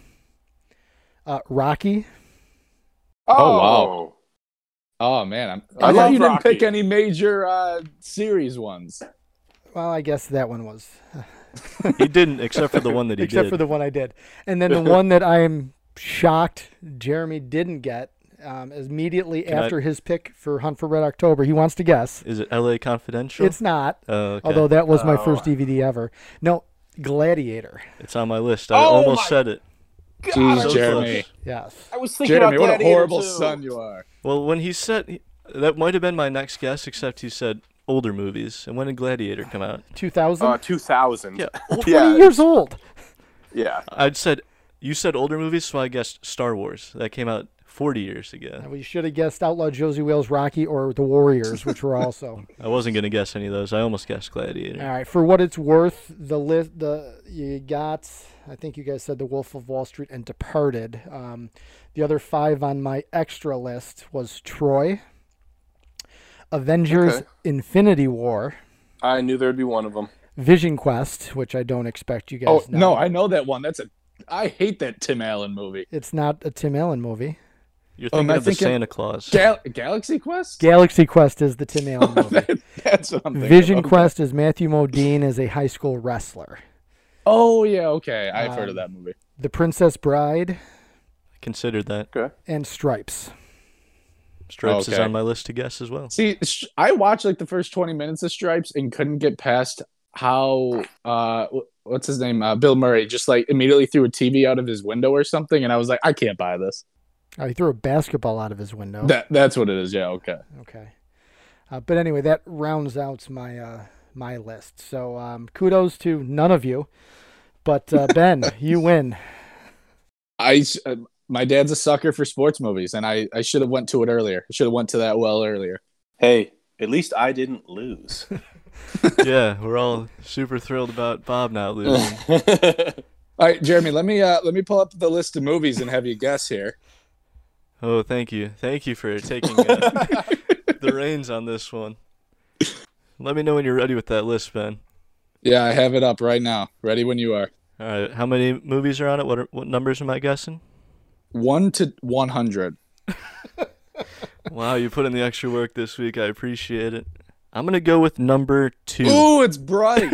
Rocky. Oh, wow. Oh, man. I thought you didn't pick any major series ones. Well, I guess that one was. He didn't, except for the one that he did. Except for the one I did. And then the one that I'm shocked Jeremy didn't get. Immediately his pick for Hunt for Red October, he wants to guess. Is it L.A. Confidential? It's not. Okay. Although that was my first DVD ever. No, Gladiator. It's on my list. I almost said it. God, jeez, Jeremy. Yes. I was thinking Jeremy, about Gladiator. What a horrible son you are. Well, when he said that might have been my next guess, except he said older movies. And when did Gladiator come out? 2000. 2000. Yeah. 20 years old. Yeah. You said older movies, so I guessed Star Wars. That came out 40 years ago. We should have guessed Outlaw Josie Wales, Rocky, or The Warriors, which were also. I wasn't going to guess any of those. I almost guessed Gladiator. All right, for what it's worth, the list you got. I think you guys said The Wolf of Wall Street and Departed. The other five on my extra list was Troy, Avengers: Infinity War. I knew there'd be one of them. Vision Quest, which I don't expect you guys. Oh no, I know that one. I hate that Tim Allen movie. It's not a Tim Allen movie. You're thinking of the Santa Claus. Galaxy Quest? Galaxy Quest is the Tim Allen movie. That's what I'm thinking. Vision Quest is Matthew Modine as a high school wrestler. Oh, yeah, okay. I've heard of that movie. The Princess Bride. I considered that. Okay. And Stripes. Stripes is on my list to guess as well. See, I watched like the first 20 minutes of Stripes and couldn't get past how... what's his name? Bill Murray just like immediately threw a TV out of his window or something, and I was like, I can't buy this. Oh, he threw a basketball out of his window. That's what it is. Yeah. Okay. But anyway, that rounds out my my list. So kudos to none of you, but Ben, you win. My dad's a sucker for sports movies, and I should have went to it earlier. I should have went to that well earlier. Hey, at least I didn't lose. Yeah, we're all super thrilled about Bob not losing. All right, Jeremy, let me pull up the list of movies and have you guess here. Oh, thank you. Thank you for taking the reins on this one. Let me know when you're ready with that list, Ben. Yeah, I have it up right now. Ready when you are. All right. How many movies are on it? What numbers am I guessing? 1 to 100. Wow, you put in the extra work this week. I appreciate it. I'm going to go with number 2. Ooh, it's Bright.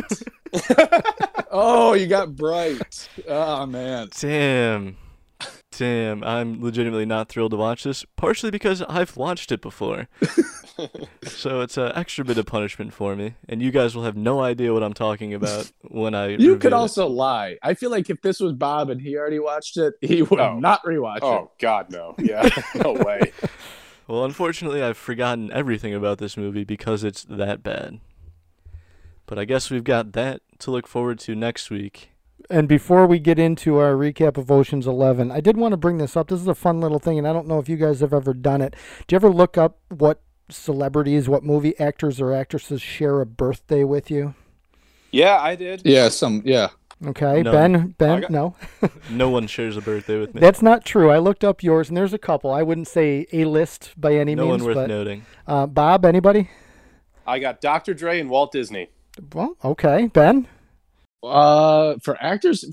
Oh, you got Bright. Oh, man. Damn, I'm legitimately not thrilled to watch this, partially because I've watched it before. So it's an extra bit of punishment for me, and you guys will have no idea what I'm talking about when I review it. You could also lie. I feel like if this was Bob and he already watched it, he would not rewatch it. Oh, God, no. Yeah, no way. Well, unfortunately, I've forgotten everything about this movie because it's that bad. But I guess we've got that to look forward to next week. And before we get into our recap of Ocean's 11, I did want to bring this up. This is a fun little thing, and I don't know if you guys have ever done it. Do you ever look up what celebrities, what movie actors or actresses share a birthday with you? Yeah, I did. Yeah, some, yeah. Okay, no. Ben, no. No one shares a birthday with me. That's not true. I looked up yours, and there's a couple. I wouldn't say A-list by any means. No one worth noting. Bob, anybody? I got Dr. Dre and Walt Disney. Well, okay. Ben? For actors,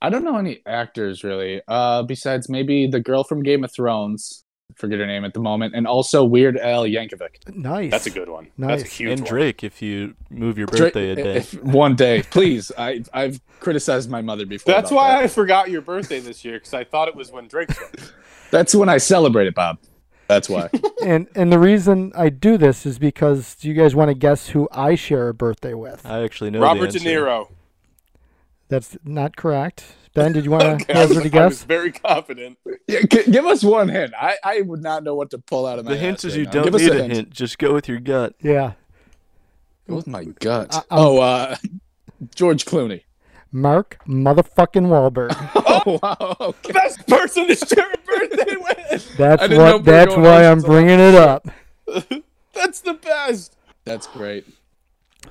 I don't know any actors really. Besides maybe the girl from Game of Thrones. I forget her name at the moment. And also Weird Al Yankovic. Nice. That's a good one. Nice. That's a huge one. And Drake, if you move your birthday a day. One day. Please. I've criticized my mother before. That's why I forgot your birthday this year, because I thought it was when Drake's birthday. That's when I celebrated, Bob. That's why. And the reason I do this is because, do you guys want to guess who I share a birthday with? I actually know Robert De Niro. That's not correct. Ben, did you want to hazard a guess? I was very confident. Yeah, give us one hint. I would not know what to pull out of my ass. The hint is don't need a hint. Just go with your gut. Yeah. Go with my gut. George Clooney. Mark motherfucking Wahlberg. Oh, wow. Okay. Best person to share a birthday with. That's why I'm bringing it up. That's the best. That's great.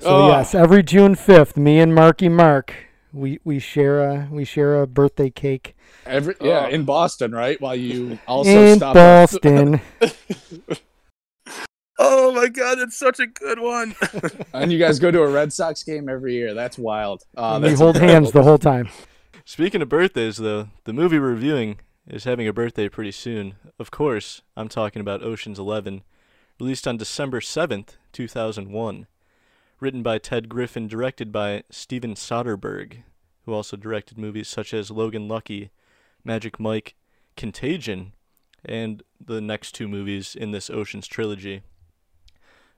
So, yes, every June 5th, me and Marky Mark, we share a birthday cake. In Boston, right? While you also stop in Boston. Oh, my God, that's such a good one. And you guys go to a Red Sox game every year. That's wild. We hold hands the whole time. Speaking of birthdays, though, the movie we're reviewing is having a birthday pretty soon. Of course, I'm talking about Ocean's 11, released on December 7th, 2001. Written by Ted Griffin, directed by Steven Soderbergh, who also directed movies such as Logan Lucky, Magic Mike, Contagion, and the next two movies in this Ocean's trilogy.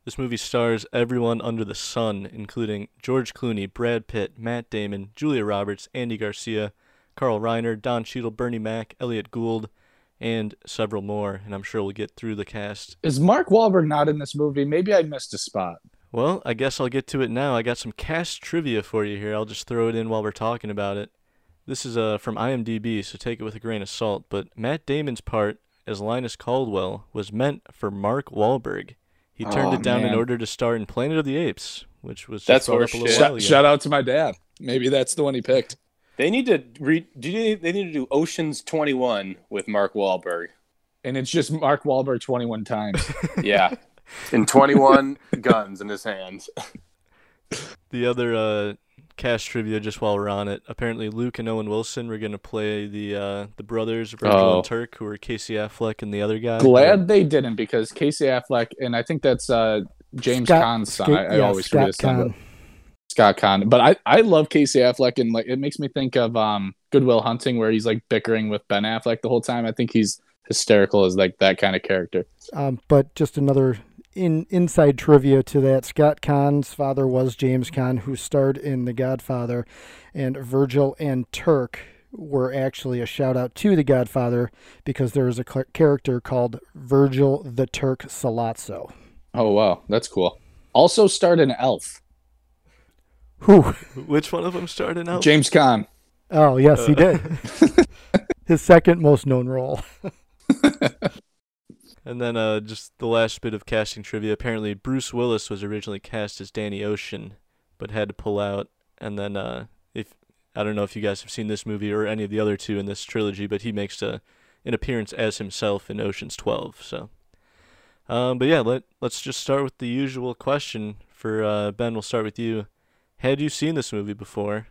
This movie stars everyone under the sun, including George Clooney, Brad Pitt, Matt Damon, Julia Roberts, Andy Garcia, Carl Reiner, Don Cheadle, Bernie Mac, Elliot Gould, and several more. And I'm sure we'll get through the cast. Is Mark Wahlberg not in this movie? Maybe I missed a spot. Well, I guess I'll get to it now. I got some cast trivia for you here. I'll just throw it in while we're talking about it. This is from IMDb, so take it with a grain of salt. But Matt Damon's part as Linus Caldwell was meant for Mark Wahlberg. He turned it down in order to star in Planet of the Apes, which was just brought up a little while ago. Shout out to my dad. Maybe that's the one he picked. They need to do Ocean's 21 with Mark Wahlberg, and it's just Mark Wahlberg 21 times. Yeah, and 21 guns in his hands. The other cast trivia, just while we're on it, apparently Luke and Owen Wilson were going to play the brothers, Virgil and Turk, who were Casey Affleck and the other guy. Glad they didn't, because Casey Affleck, and I think that's James Caan's son. Scott Caan. But I love Casey Affleck, and like it makes me think of Good Will Hunting, where he's like bickering with Ben Affleck the whole time. I think he's hysterical as like that kind of character. But just another inside trivia to that, Scott Caan's father was James Caan, who starred in The Godfather, and Virgil and Turk were actually a shout out to The Godfather because there is a character called Virgil the Turk Salazzo. Oh wow, that's cool. Also starred in Elf. Who? Which one of them starred in Elf? James Caan. Oh yes, he did. His second most known role. And then just the last bit of casting trivia. Apparently, Bruce Willis was originally cast as Danny Ocean, but had to pull out. And then I don't know if you guys have seen this movie or any of the other two in this trilogy, but he makes a an appearance as himself in Ocean's 12. So, but yeah, let's just start with the usual question for Ben. We'll start with you. Had you seen this movie before?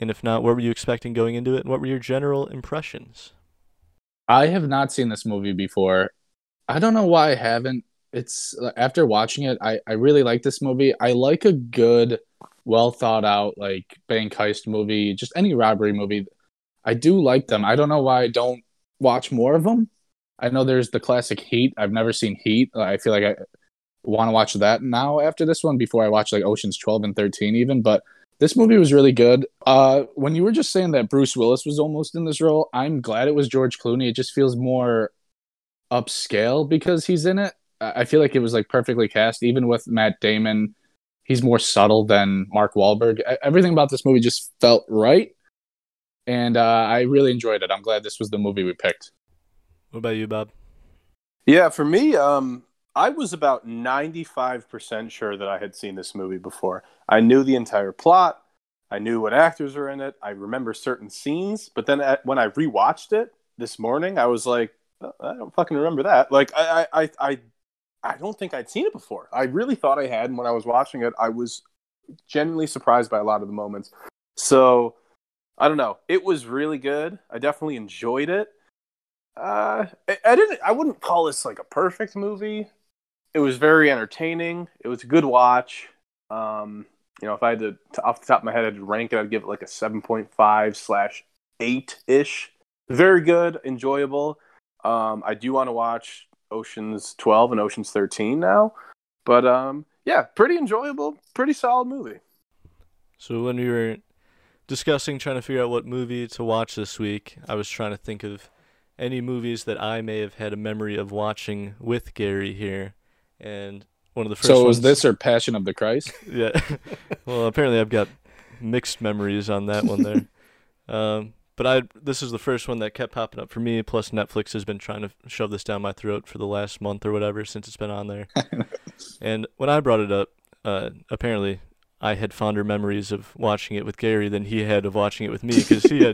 And if not, what were you expecting going into it? And what were your general impressions? I have not seen this movie before. I don't know why I haven't. It's after watching it, I really like this movie. I like a good, well thought out, like bank heist movie, just any robbery movie. I do like them. I don't know why I don't watch more of them. I know there's the classic Heat. I've never seen Heat. I feel like I want to watch that now after this one before I watch like Ocean's 12 and 13 even. But this movie was really good. When you were just saying that Bruce Willis was almost in this role, I'm glad it was George Clooney. It just feels more upscale because he's in it. I feel like it was like perfectly cast. Even with Matt Damon, he's more subtle than Mark Wahlberg. Everything about this movie just felt right. And I really enjoyed it. I'm glad this was the movie we picked. What about you, Bob? Yeah, for me, I was about 95% sure that I had seen this movie before. I knew the entire plot. I knew what actors were in it. I remember certain scenes. But then when I rewatched it this morning, I was like, oh, I don't fucking remember that. Like, I don't think I'd seen it before. I really thought I had. And when I was watching it, I was genuinely surprised by a lot of the moments. So, I don't know. It was really good. I definitely enjoyed it. I wouldn't call this like a perfect movie. It was very entertaining. It was a good watch. You know, if I had to, off the top of my head, I'd rank it, I'd give it like a 7.5/8-ish. Very good, enjoyable. I do want to watch Ocean's 12 and Ocean's 13 now. But yeah, pretty enjoyable, pretty solid movie. So when we were discussing trying to figure out what movie to watch this week, I was trying to think of any movies that I may have had a memory of watching with Gary here. And one of the first ones... So was this or Passion of the Christ? Yeah. Well, apparently I've got mixed memories on that one there. But this is the first one that kept popping up for me, plus Netflix has been trying to shove this down my throat for the last month or whatever since it's been on there. And when I brought it up, apparently I had fonder memories of watching it with Gary than he had of watching it with me, because he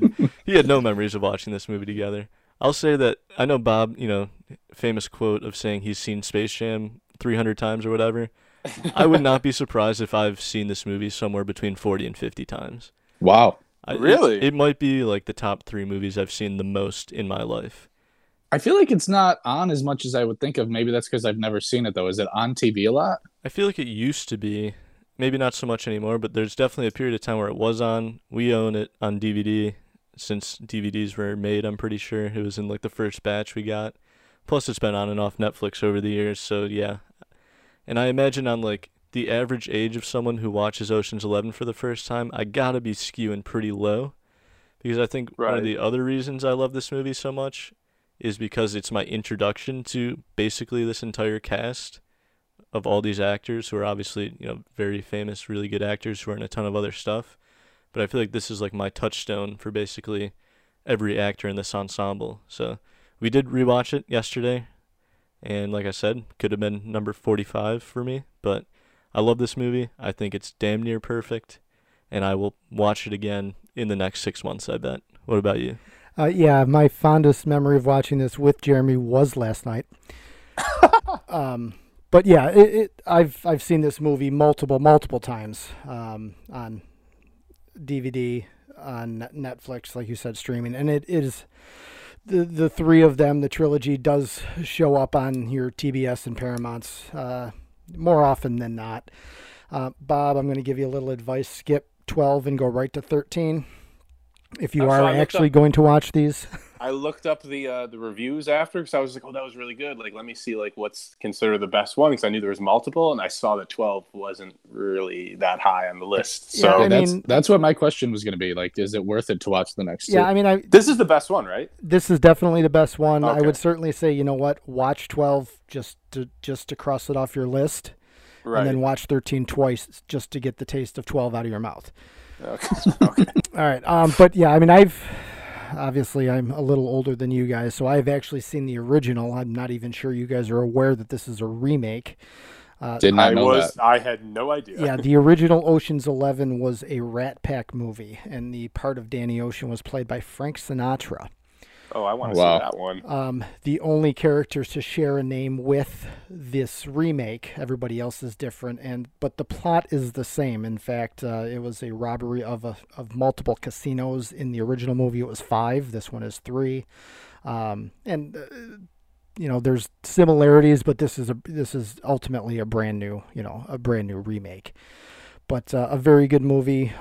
had no memories of watching this movie together. I'll say that I know Bob, you know, famous quote of saying he's seen Space Jam 300 times or whatever. I would not be surprised if I've seen this movie somewhere between 40 and 50 times. Wow. Really? It might be like the top three movies I've seen the most in my life. I feel like it's not on as much as I would think of. Maybe that's because I've never seen it, though. Is it on TV a lot? I feel like it used to be. Maybe not so much anymore, but there's definitely a period of time where it was on. We own it on DVD since DVDs were made, I'm pretty sure. It was in like the first batch we got. Plus, it's been on and off Netflix over the years, so yeah. And I imagine on like the average age of someone who watches Ocean's 11 for the first time, I gotta be skewing pretty low. Because I think one of the other reasons I love this movie so much is because it's my introduction to basically this entire cast of all these actors who are obviously, you know, very famous, really good actors who are in a ton of other stuff. But I feel like this is like my touchstone for basically every actor in this ensemble. So we did rewatch it yesterday. And like I said, could have been number 45 for me. But I love this movie. I think it's damn near perfect. And I will watch it again in the next 6 months, I bet. What about you? Yeah, my fondest memory of watching this with Jeremy was last night. But yeah, I've seen this movie multiple times on DVD, on Netflix, like you said, streaming, and it is the three of them. The trilogy does show up on your TBS and Paramounts more often than not. Bob, I'm going to give you a little advice: skip 12 and go right to 13 if you are actually going to watch these. I looked up the reviews after because I was like, oh, that was really good. Like, let me see like what's considered the best one because I knew there was multiple, and I saw that 12 wasn't really that high on the list. So yeah, that's what my question was going to be. Like, is it worth it to watch the next two? Yeah, I mean, this is the best one, right? This is definitely the best one. Okay. I would certainly say, you know what, watch 12 just to cross it off your list, right. And then watch 13 twice just to get the taste of 12 out of your mouth. Okay. All right. But yeah, I mean, obviously, I'm a little older than you guys, so I've actually seen the original. I'm not even sure you guys are aware that this is a remake. Did not know that. I had no idea. Yeah, the original Ocean's 11 was a Rat Pack movie, and the part of Danny Ocean was played by Frank Sinatra. Oh, I want to see that one. The only characters to share a name with this remake. Everybody else is different, but the plot is the same. In fact, it was a robbery of multiple casinos. In the original movie, it was 5. This one is 3. There's similarities, but this is ultimately a brand new remake. But a very good movie.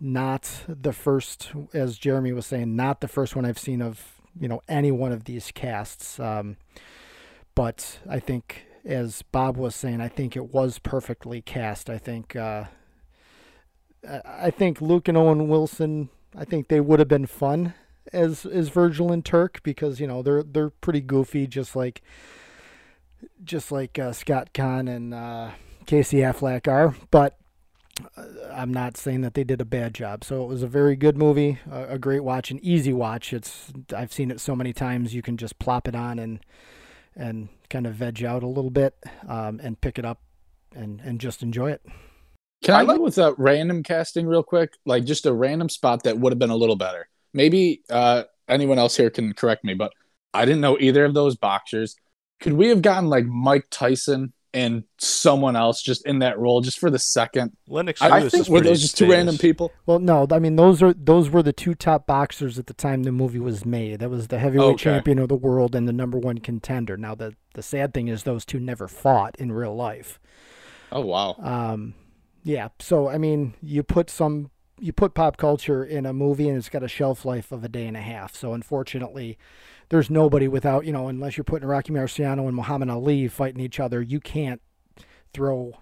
Not the first, as Jeremy was saying, not the first one I've seen of, any one of these casts. But I think, as Bob was saying, I think it was perfectly cast. I think Luke and Owen Wilson, I think they would have been fun as Virgil and Turk, because, they're pretty goofy, just like Scott Conn and Casey Affleck are. But I'm not saying that they did a bad job. So it was a very good movie, a great watch, an easy watch. I've seen it so many times, you can just plop it on and kind of veg out a little bit, and pick it up and just enjoy it. Can I go with a random casting real quick? Like just a random spot that would have been a little better. Maybe anyone else here can correct me, but I didn't know either of those boxers. Could we have gotten like Mike Tyson and someone else just in that role, just for the second? Lennox Lewis, I think, were those just two random people? Well, no, I mean those were the two top boxers at the time the movie was made. That was the heavyweight champion of the world and the number one contender. Now, the sad thing is those two never fought in real life. Oh wow. Yeah. So I mean, you put pop culture in a movie and it's got a shelf life of a day and a half. So unfortunately, there's nobody without, unless you're putting Rocky Marciano and Muhammad Ali fighting each other, you can't throw,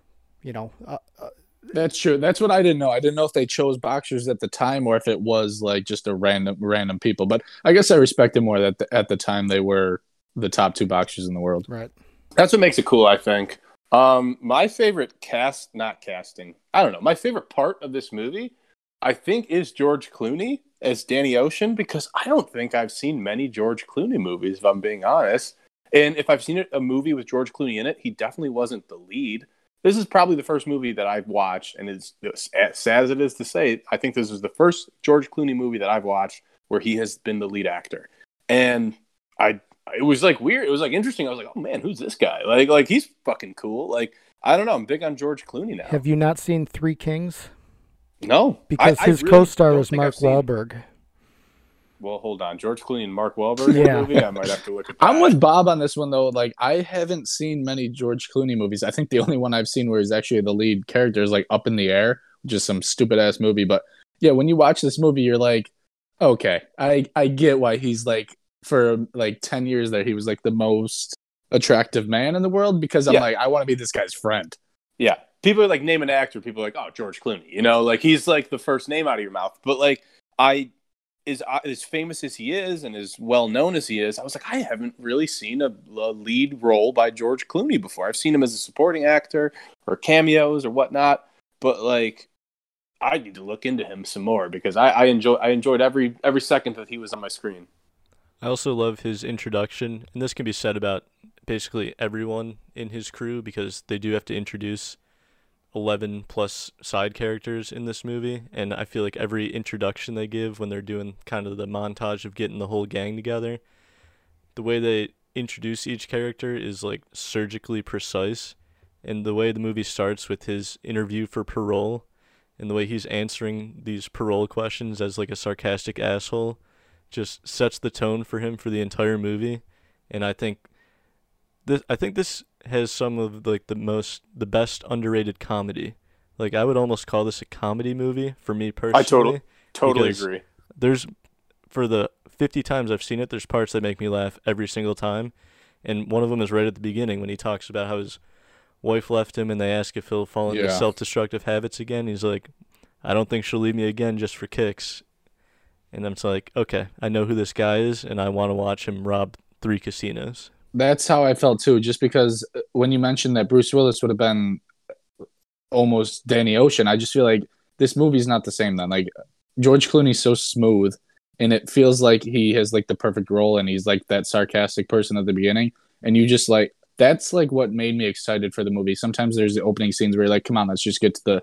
That's true. That's what I didn't know. I didn't know if they chose boxers at the time or if it was like just a random people. But I guess I respect it more that at the time they were the top two boxers in the world. Right. That's what makes it cool, I think. My favorite I don't know. My favorite part of this movie, I think, is George Clooney as Danny Ocean, because I don't think I've seen many George Clooney movies, if I'm being honest. And if I've seen a movie with George Clooney in it, he definitely wasn't the lead. This is probably the first movie that I've watched, and it's as sad as it is to say, I think this is the first George Clooney movie that I've watched where he has been the lead actor. And it was like weird. It was like interesting. I was like, oh man, who's this guy? Like he's fucking cool. Like, I don't know. I'm big on George Clooney now. Have you not seen Three Kings? No, because his co-star was Mark Wahlberg. Well, hold on, George Clooney and Mark Wahlberg movie. I might have to look at that. I'm with Bob on this one though. Like, I haven't seen many George Clooney movies. I think the only one I've seen where he's actually the lead character is like Up in the Air, which is some stupid ass movie. But yeah, when you watch this movie, you're like, okay, I get why he's like, for like 10 years there, he was like the most attractive man in the world, because I'm like, I want to be this guy's friend. Yeah. People are like, name an actor. People are like, oh, George Clooney. Like he's like the first name out of your mouth. But like, as famous as he is and as well known as he is, I was like, I haven't really seen a lead role by George Clooney before. I've seen him as a supporting actor or cameos or whatnot. But like, I need to look into him some more, because I enjoyed every second that he was on my screen. I also love his introduction, and this can be said about basically everyone in his crew, because they do have to introduce 11 plus side characters in this movie, and I feel like every introduction they give when they're doing kind of the montage of getting the whole gang together, the way they introduce each character is like surgically precise, and the way the movie starts with his interview for parole and the way he's answering these parole questions as like a sarcastic asshole just sets the tone for him for the entire movie. And I think this has some of like the best underrated comedy. Like, I would almost call this a comedy movie for me personally. I totally agree. There's, for the 50 times I've seen it, there's parts that make me laugh every single time. And one of them is right at the beginning when he talks about how his wife left him and they ask if he'll fall into self-destructive habits again. He's like, I don't think she'll leave me again just for kicks. And I'm just like, okay, I know who this guy is and I want to watch him rob 3 casinos. That's how I felt too, just because when you mentioned that Bruce Willis would have been almost Danny Ocean, I just feel like this movie's not the same then. Like, George Clooney's so smooth, and it feels like he has like the perfect role, and he's like that sarcastic person at the beginning, and you just like, that's like what made me excited for the movie. Sometimes there's the opening scenes where you're like, come on, let's just get to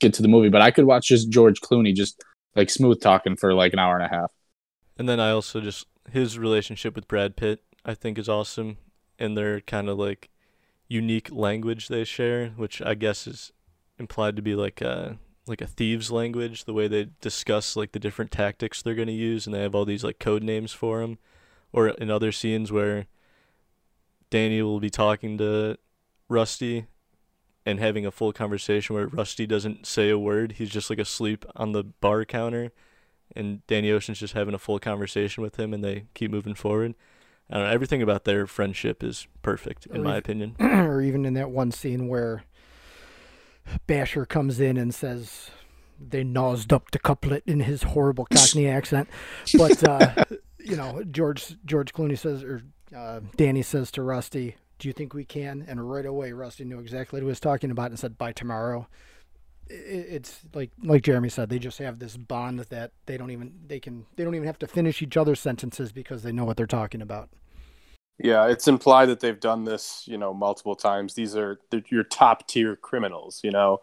the movie. But I could watch just George Clooney just like smooth talking for like an hour and a half. And then I also just his relationship with Brad Pitt, I think, is awesome, and their kind of like unique language they share, which I guess is implied to be like a thieves' language, the way they discuss like the different tactics they're going to use, and they have all these like code names for them. Or in other scenes where Danny will be talking to Rusty and having a full conversation where Rusty doesn't say a word, he's just like asleep on the bar counter, and Danny Ocean's just having a full conversation with him, and they keep moving forward. I don't know, everything about their friendship is perfect, in my opinion. Or even in that one scene where Basher comes in and says, they nosed up the couplet in his horrible Cockney accent. But, you know, George Clooney says, or Danny says to Rusty, do you think we can? And right away, Rusty knew exactly what he was talking about and said, by tomorrow. It's like Jeremy said, they just have this bond that they don't even have to finish each other's sentences because they know what they're talking about. Yeah, it's implied that they've done this, you know, multiple times. These are your top tier criminals, you know,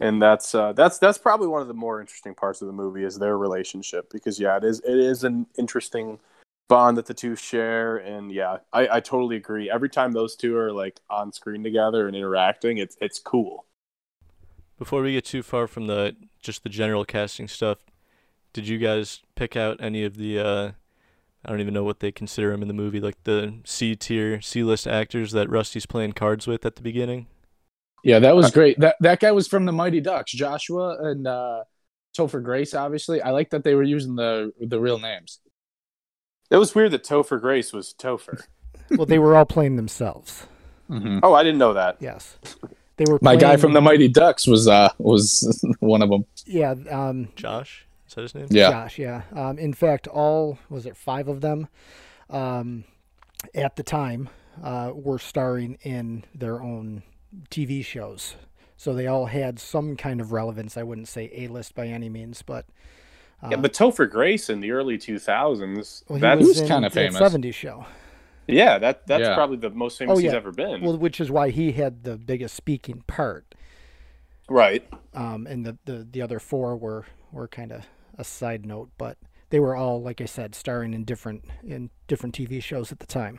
and that's probably one of the more interesting parts of the movie is their relationship, because yeah, it is an interesting bond that the two share, and yeah, I totally agree. Every time those two are like on screen together and interacting, it's cool. Before we get too far from the general casting stuff, did you guys pick out any of the I don't even know what they consider him in the movie, like the C-list actors that Rusty's playing cards with at the beginning? Yeah, that was great. That guy was from the Mighty Ducks, Joshua and Topher Grace. Obviously, I like that they were using the real names. It was weird that Topher Grace was Topher. Well, they were all playing themselves. Mm-hmm. Oh, I didn't know that. Yes. My guy from the Mighty Ducks was one of them. Yeah, Josh, is that his name? Yeah, Josh. Yeah. In fact, all was it 5 of them, at the time, were starring in their own TV shows, so they all had some kind of relevance. I wouldn't say A-list by any means, but yeah. But Topher Grace in the early 2000s, that was kind of famous. That '70s show. Yeah, that's probably the most famous he's ever been. Well, which is why he had the biggest speaking part. Right. And the other 4 were kind of a side note, but they were all, like I said, starring in different TV shows at the time.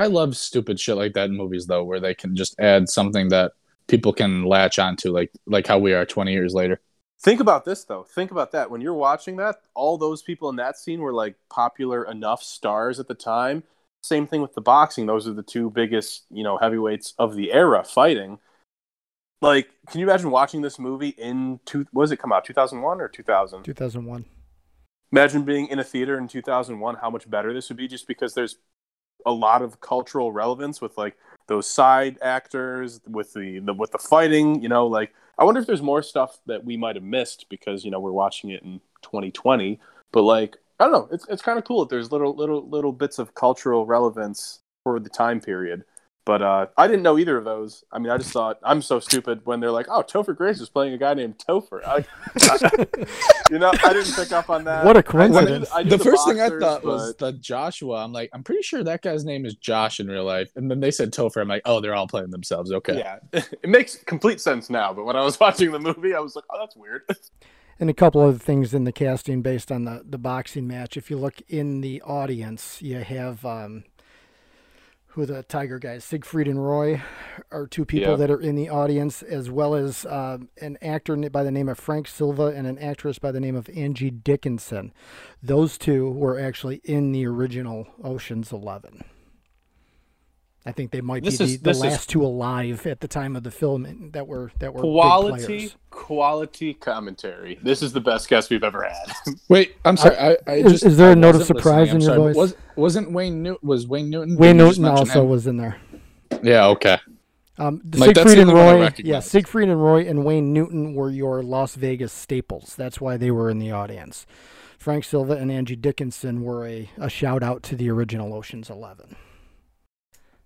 I love stupid shit like that in movies, though, where they can just add something that people can latch onto, like how we are 20 years later. Think about this, though. Think about that. When you're watching that, all those people in that scene were, like, popular enough stars at the time. Same thing with the boxing. Those are the two biggest, you know, heavyweights of the era fighting. Like, can you imagine watching this movie in, what does it come out, 2001 or 2000? 2001. Imagine being in a theater in 2001, how much better this would be, just because there's a lot of cultural relevance with, like, those side actors, with the fighting, you know, like, I wonder if there's more stuff that we might have missed because, you know, we're watching it in 2020, but, like, I don't know. It's kind of cool that there's little bits of cultural relevance for the time period. But I didn't know either of those. I mean, I just thought, I'm so stupid when they're like, oh, Topher Grace is playing a guy named Topher. You know, I didn't pick up on that. What a coincidence. The first boxers, thing I thought was the Joshua. I'm like, I'm pretty sure that guy's name is Josh in real life. And then they said Topher. I'm like, oh, they're all playing themselves. Okay. Yeah. It makes complete sense now. But when I was watching the movie, I was like, oh, that's weird. And a couple other things in the casting based on the boxing match. If you look in the audience, you have who the Tiger guys, Siegfried and Roy, are 2 people that are in the audience, as well as an actor by the name of Frank Silva and an actress by the name of Angie Dickinson. Those 2 were actually in the original Ocean's 11. I think they might be the last 2 alive at the time of the film that were quality big players. Quality commentary. This is the best guest we've ever had. Wait, I'm sorry. Is there a note of surprise in your voice? Wasn't Wayne Newton? Was Wayne Newton? Wayne Newton also was in there. Yeah. Okay. Siegfried and Roy. Yeah, Siegfried and Roy and Wayne Newton were your Las Vegas staples. That's why they were in the audience. Frank Silva and Angie Dickinson were a shout out to the original Ocean's 11.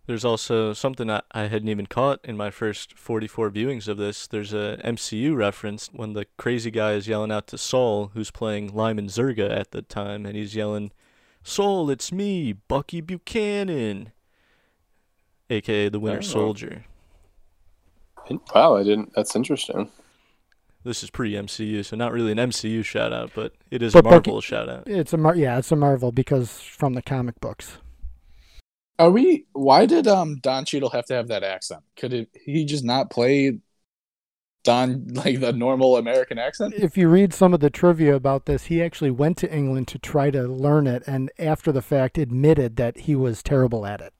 There's also something I hadn't even caught in my first 44 viewings of this. There's a MCU reference when the crazy guy is yelling out to Saul, who's playing Lyman Zurga at the time, and he's yelling, Saul, it's me, Bucky Buchanan, a.k.a. the Winter Soldier. Wow, that's interesting. This is pre-MCU, so not really an MCU shout-out, but it is a Marvel shout-out. It's a Marvel because from the comic books. Why did Don Cheadle have to have that accent? Could he just not play Don like the normal American accent? If you read some of the trivia about this, he actually went to England to try to learn it, and after the fact admitted that he was terrible at it.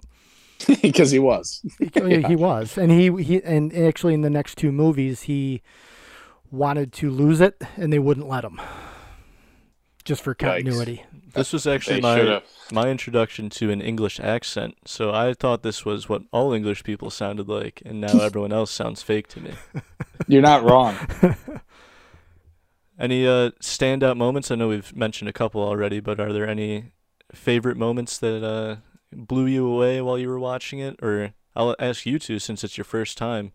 Because he was. Yeah. He was. And he actually in the next two movies he wanted to lose it and they wouldn't let him. Just for continuity. Yikes. This was actually my introduction to an English accent. So I thought this was what all English people sounded like, and now everyone else sounds fake to me. You're not wrong. Any standout moments? I know we've mentioned a couple already, but are there any favorite moments that blew you away while you were watching it? Or I'll ask you two, since it's your first time.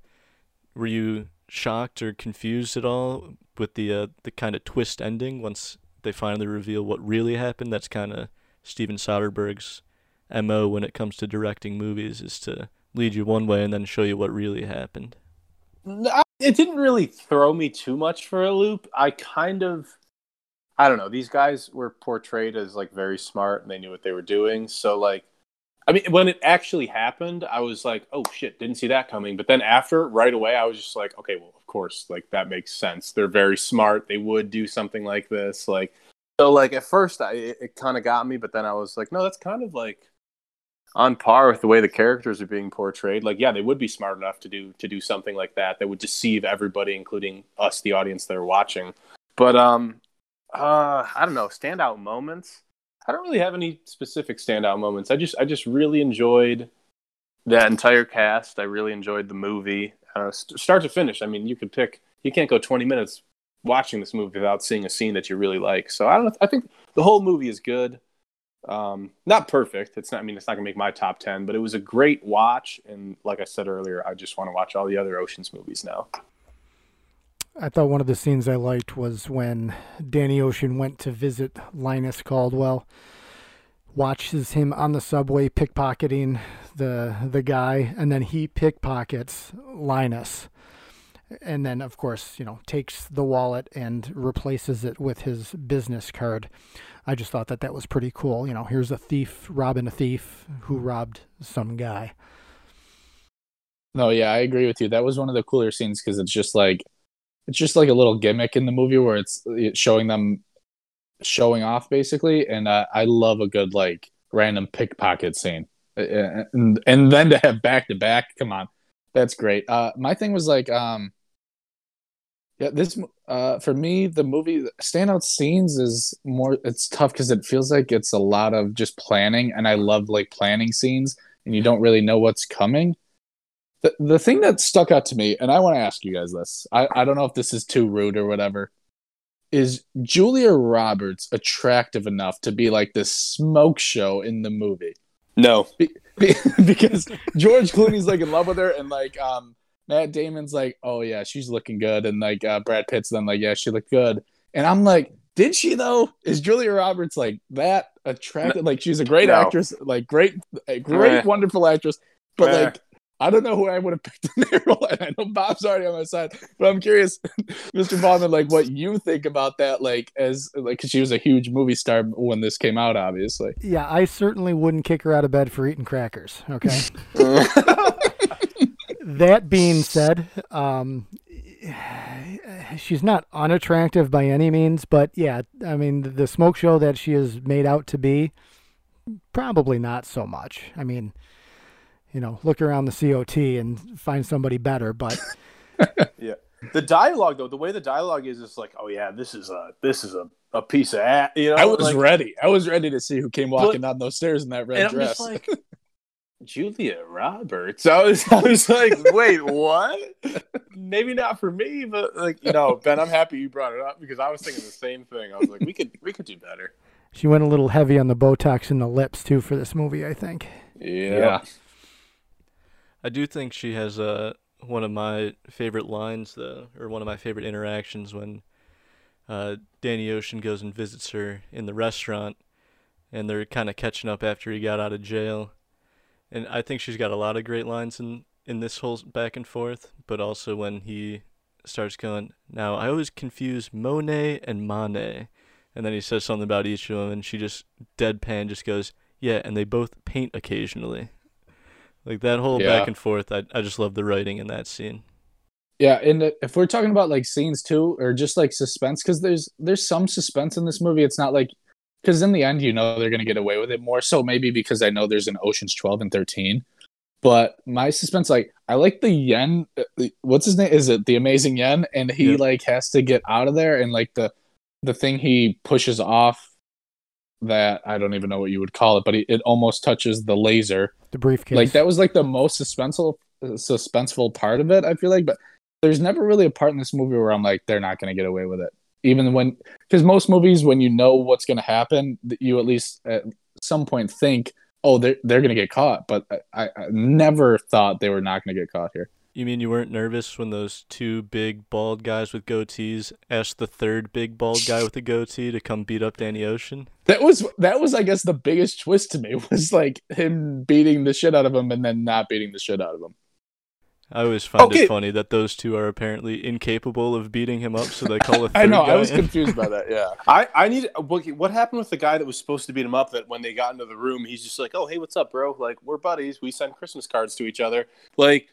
Were you shocked or confused at all with the kind of twist ending once they finally reveal what really happened? That's kind of Steven Soderbergh's MO when it comes to directing movies, is to lead you one way and then show you what really happened. It didn't really throw me too much for a loop. I don't know. These guys were portrayed as like very smart and they knew what they were doing. So like, I mean, when it actually happened, I was like, oh shit, didn't see that coming. But then right away, I was just like, okay, well, of course, like that makes sense. They're very smart. They would do something like this. Like, so like at first it kind of got me, but then I was like, no, that's kind of like on par with the way the characters are being portrayed. Like, yeah, they would be smart enough to do something like that. They would deceive everybody, including us, the audience they're watching. But, I don't know, standout moments. I don't really have any specific standout moments. I just really enjoyed that entire cast. I really enjoyed the movie, start to finish. I mean, you can't go 20 minutes watching this movie without seeing a scene that you really like. So I don't know. I think the whole movie is good. Not perfect. It's not gonna make my top 10, but it was a great watch. And like I said earlier, I just want to watch all the other Oceans movies now. I thought one of the scenes I liked was when Danny Ocean went to visit Linus Caldwell, watches him on the subway pickpocketing the guy, and then he pickpockets Linus. And then, of course, takes the wallet and replaces it with his business card. I just thought that was pretty cool. Here's a thief robbing a thief who robbed some guy. No, yeah, I agree with you. That was one of the cooler scenes because it's just like a little gimmick in the movie where it's showing off basically. And I love a good, like, random pickpocket scene. And then to have back to back, come on, that's great. My thing was like, for me, the movie standout scenes is more, it's tough because it feels like it's a lot of just planning. And I love like planning scenes and you don't really know what's coming. The thing that stuck out to me, and I want to ask you guys this, I don't know if this is too rude or whatever, is Julia Roberts attractive enough to be like this smoke show in the movie? No. Because George Clooney's like in love with her, and like Matt Damon's like, oh yeah, she's looking good, and like Brad Pitt's then like, yeah, she looked good. And I'm like, did she though? Is Julia Roberts like that attractive? No. Like she's a great actress, like great wonderful actress, but like I don't know who I would have picked in their role, and I know Bob's already on my side, but I'm curious, Mr. Bauman, like what you think about that, like as like because she was a huge movie star when this came out, obviously. Yeah, I certainly wouldn't kick her out of bed for eating crackers. Okay. That being said, she's not unattractive by any means, but yeah, I mean the smoke show that she is made out to be, probably not so much. I mean, look around the COT and find somebody better. But yeah, the dialogue though, the way the dialogue is like, oh yeah, this is a piece of ass. I was ready to see who came walking down those stairs in that red dress. I'm just like, Julia Roberts. I was like, wait, what? Maybe not for me, but like, Ben, I'm happy you brought it up because I was thinking the same thing. I was like, we could do better. She went a little heavy on the Botox and the lips too for this movie, I think. Yeah. I do think she has one of my favorite lines, though, or one of my favorite interactions when Danny Ocean goes and visits her in the restaurant, and they're kind of catching up after he got out of jail. And I think she's got a lot of great lines in this whole back and forth, but also when he starts going, "Now, I always confuse Monet and Manet." And then he says something about each of them, and she just deadpan just goes, "Yeah, and they both paint occasionally." Like that whole back and forth, I just love the writing in that scene. Yeah, and if we're talking about like scenes too, or just like suspense, because there's some suspense in this movie. It's not like, because in the end, you know they're gonna get away with it, more so maybe because I know there's an Ocean's 12 and 13. But my suspense, like, I like the Yen. What's his name? Is it the Amazing Yen? And he like has to get out of there, and like the thing he pushes off, that I don't even know what you would call it, but it almost touches the laser. The briefcase. Like that was like the most suspenseful part of it, I feel like. But there's never really a part in this movie where I'm like, they're not going to get away with it. Even when, because most movies, when you know what's going to happen, you at least at some point think, oh, they're going to get caught. But I never thought they were not going to get caught here. You mean you weren't nervous when those two big bald guys with goatees asked the third big bald guy with a goatee to come beat up Danny Ocean? That was, I guess, the biggest twist to me, was like him beating the shit out of him and then not beating the shit out of him. I always find it funny that those two are apparently incapable of beating him up, so they call a third guy. I know, I was confused by that, yeah. I need, what happened with the guy that was supposed to beat him up, that when they got into the room, he's just like, "Oh, hey, what's up, bro? Like, we're buddies. We send Christmas cards to each other." Like,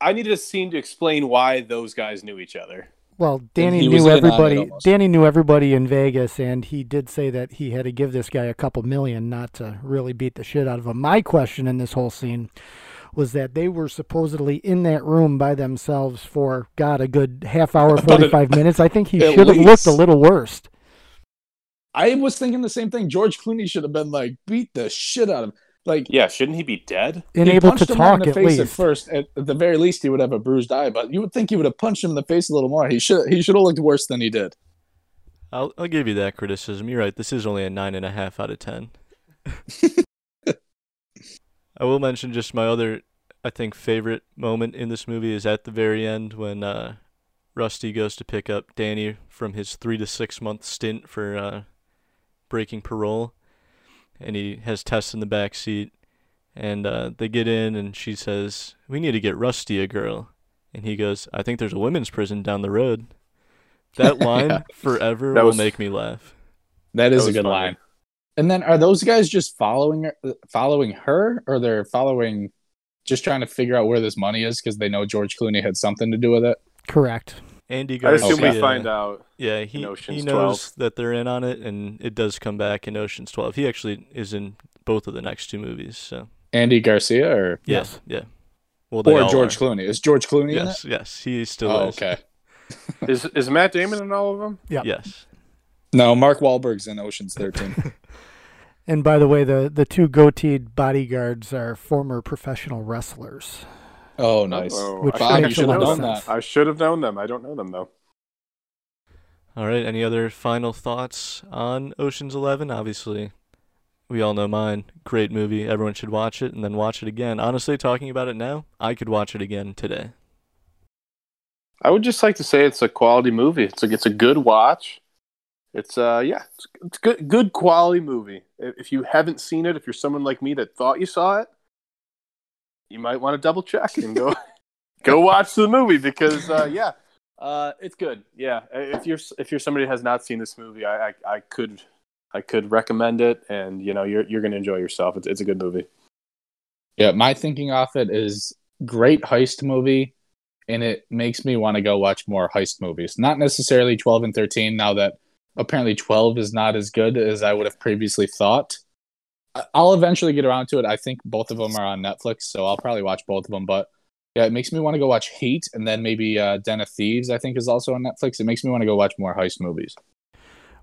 I needed a scene to explain why those guys knew each other. Well, Danny knew everybody. Danny knew everybody in Vegas, and he did say that he had to give this guy a couple million not to really beat the shit out of him. My question in this whole scene was that they were supposedly in that room by themselves for, God, a good half hour, 45 minutes. I think he should have looked a little worse. I was thinking the same thing. George Clooney should have been like, beat the shit out of him. Like, yeah, shouldn't he be dead? Unable to talk, at least. At the very least, he would have a bruised eye, but you would think he would have punched him in the face a little more. He should have looked worse than he did. I'll give you that criticism. You're right. This is only a 9.5 out of 10. I will mention just my other, I think, favorite moment in this movie is at the very end when Rusty goes to pick up Danny from his 3 to 6 month stint for breaking parole, and he has Tess in the back seat, and they get in, and she says, "We need to get Rusty a girl," and he goes, "I think there's a women's prison down the road." That line forever will make me laugh. That is a good line. And then, are those guys just following her, or they're following, just trying to figure out where this money is because they know George Clooney had something to do with it? Correct. Andy Garcia. I assume we find out. Yeah, he knows that they're in on it, and it does come back in Ocean's 12. He actually is in both of the next two movies. So Andy Garcia, or yeah, well, or George Clooney. Is George Clooney in it? Yes, he still is. Okay. Is Matt Damon in all of them? Yeah. Yes. No, Mark Wahlberg's in Ocean's 13. And by the way, the two goateed bodyguards are former professional wrestlers. Oh, nice. Which I should have known that. I should have known them. I don't know them, though. All right. Any other final thoughts on Ocean's 11? Obviously, we all know mine. Great movie. Everyone should watch it and then watch it again. Honestly, talking about it now, I could watch it again today. I would just like to say it's a quality movie. It's a good watch. It's it's good quality movie. If you haven't seen it, if you're someone like me that thought you saw it, you might want to double check and go watch the movie, because it's good. Yeah, if you're somebody who has not seen this movie, I could recommend it, and you're gonna enjoy yourself. It's a good movie. Yeah, my thinking off it is great heist movie, and it makes me want to go watch more heist movies. Not necessarily 12 and 13. Now that apparently 12 is not as good as I would have previously thought. I'll eventually get around to it. I think both of them are on Netflix, so I'll probably watch both of them. But yeah, it makes me want to go watch Heat, and then maybe Den of Thieves, I think, is also on Netflix. It makes me want to go watch more heist movies.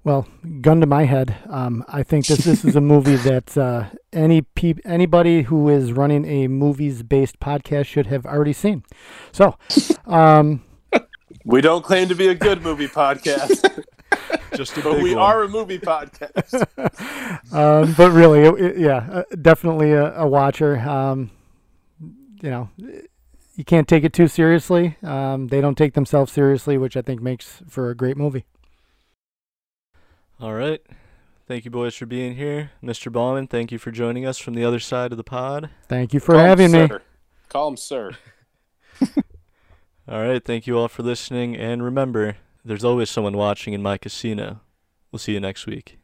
Well, gun to my head, I think that this is a movie that anybody who is running a movies-based podcast should have already seen. So, we don't claim to be a good movie podcast. But we are a movie podcast. But really, definitely a watcher. You can't take it too seriously. They don't take themselves seriously, which I think makes for a great movie. All right. Thank you, boys, for being here. Mr. Bauman, thank you for joining us from the other side of the pod. Thank you for having me. Call him, sir. All right, thank you all for listening, and remember, there's always someone watching in my casino. We'll see you next week.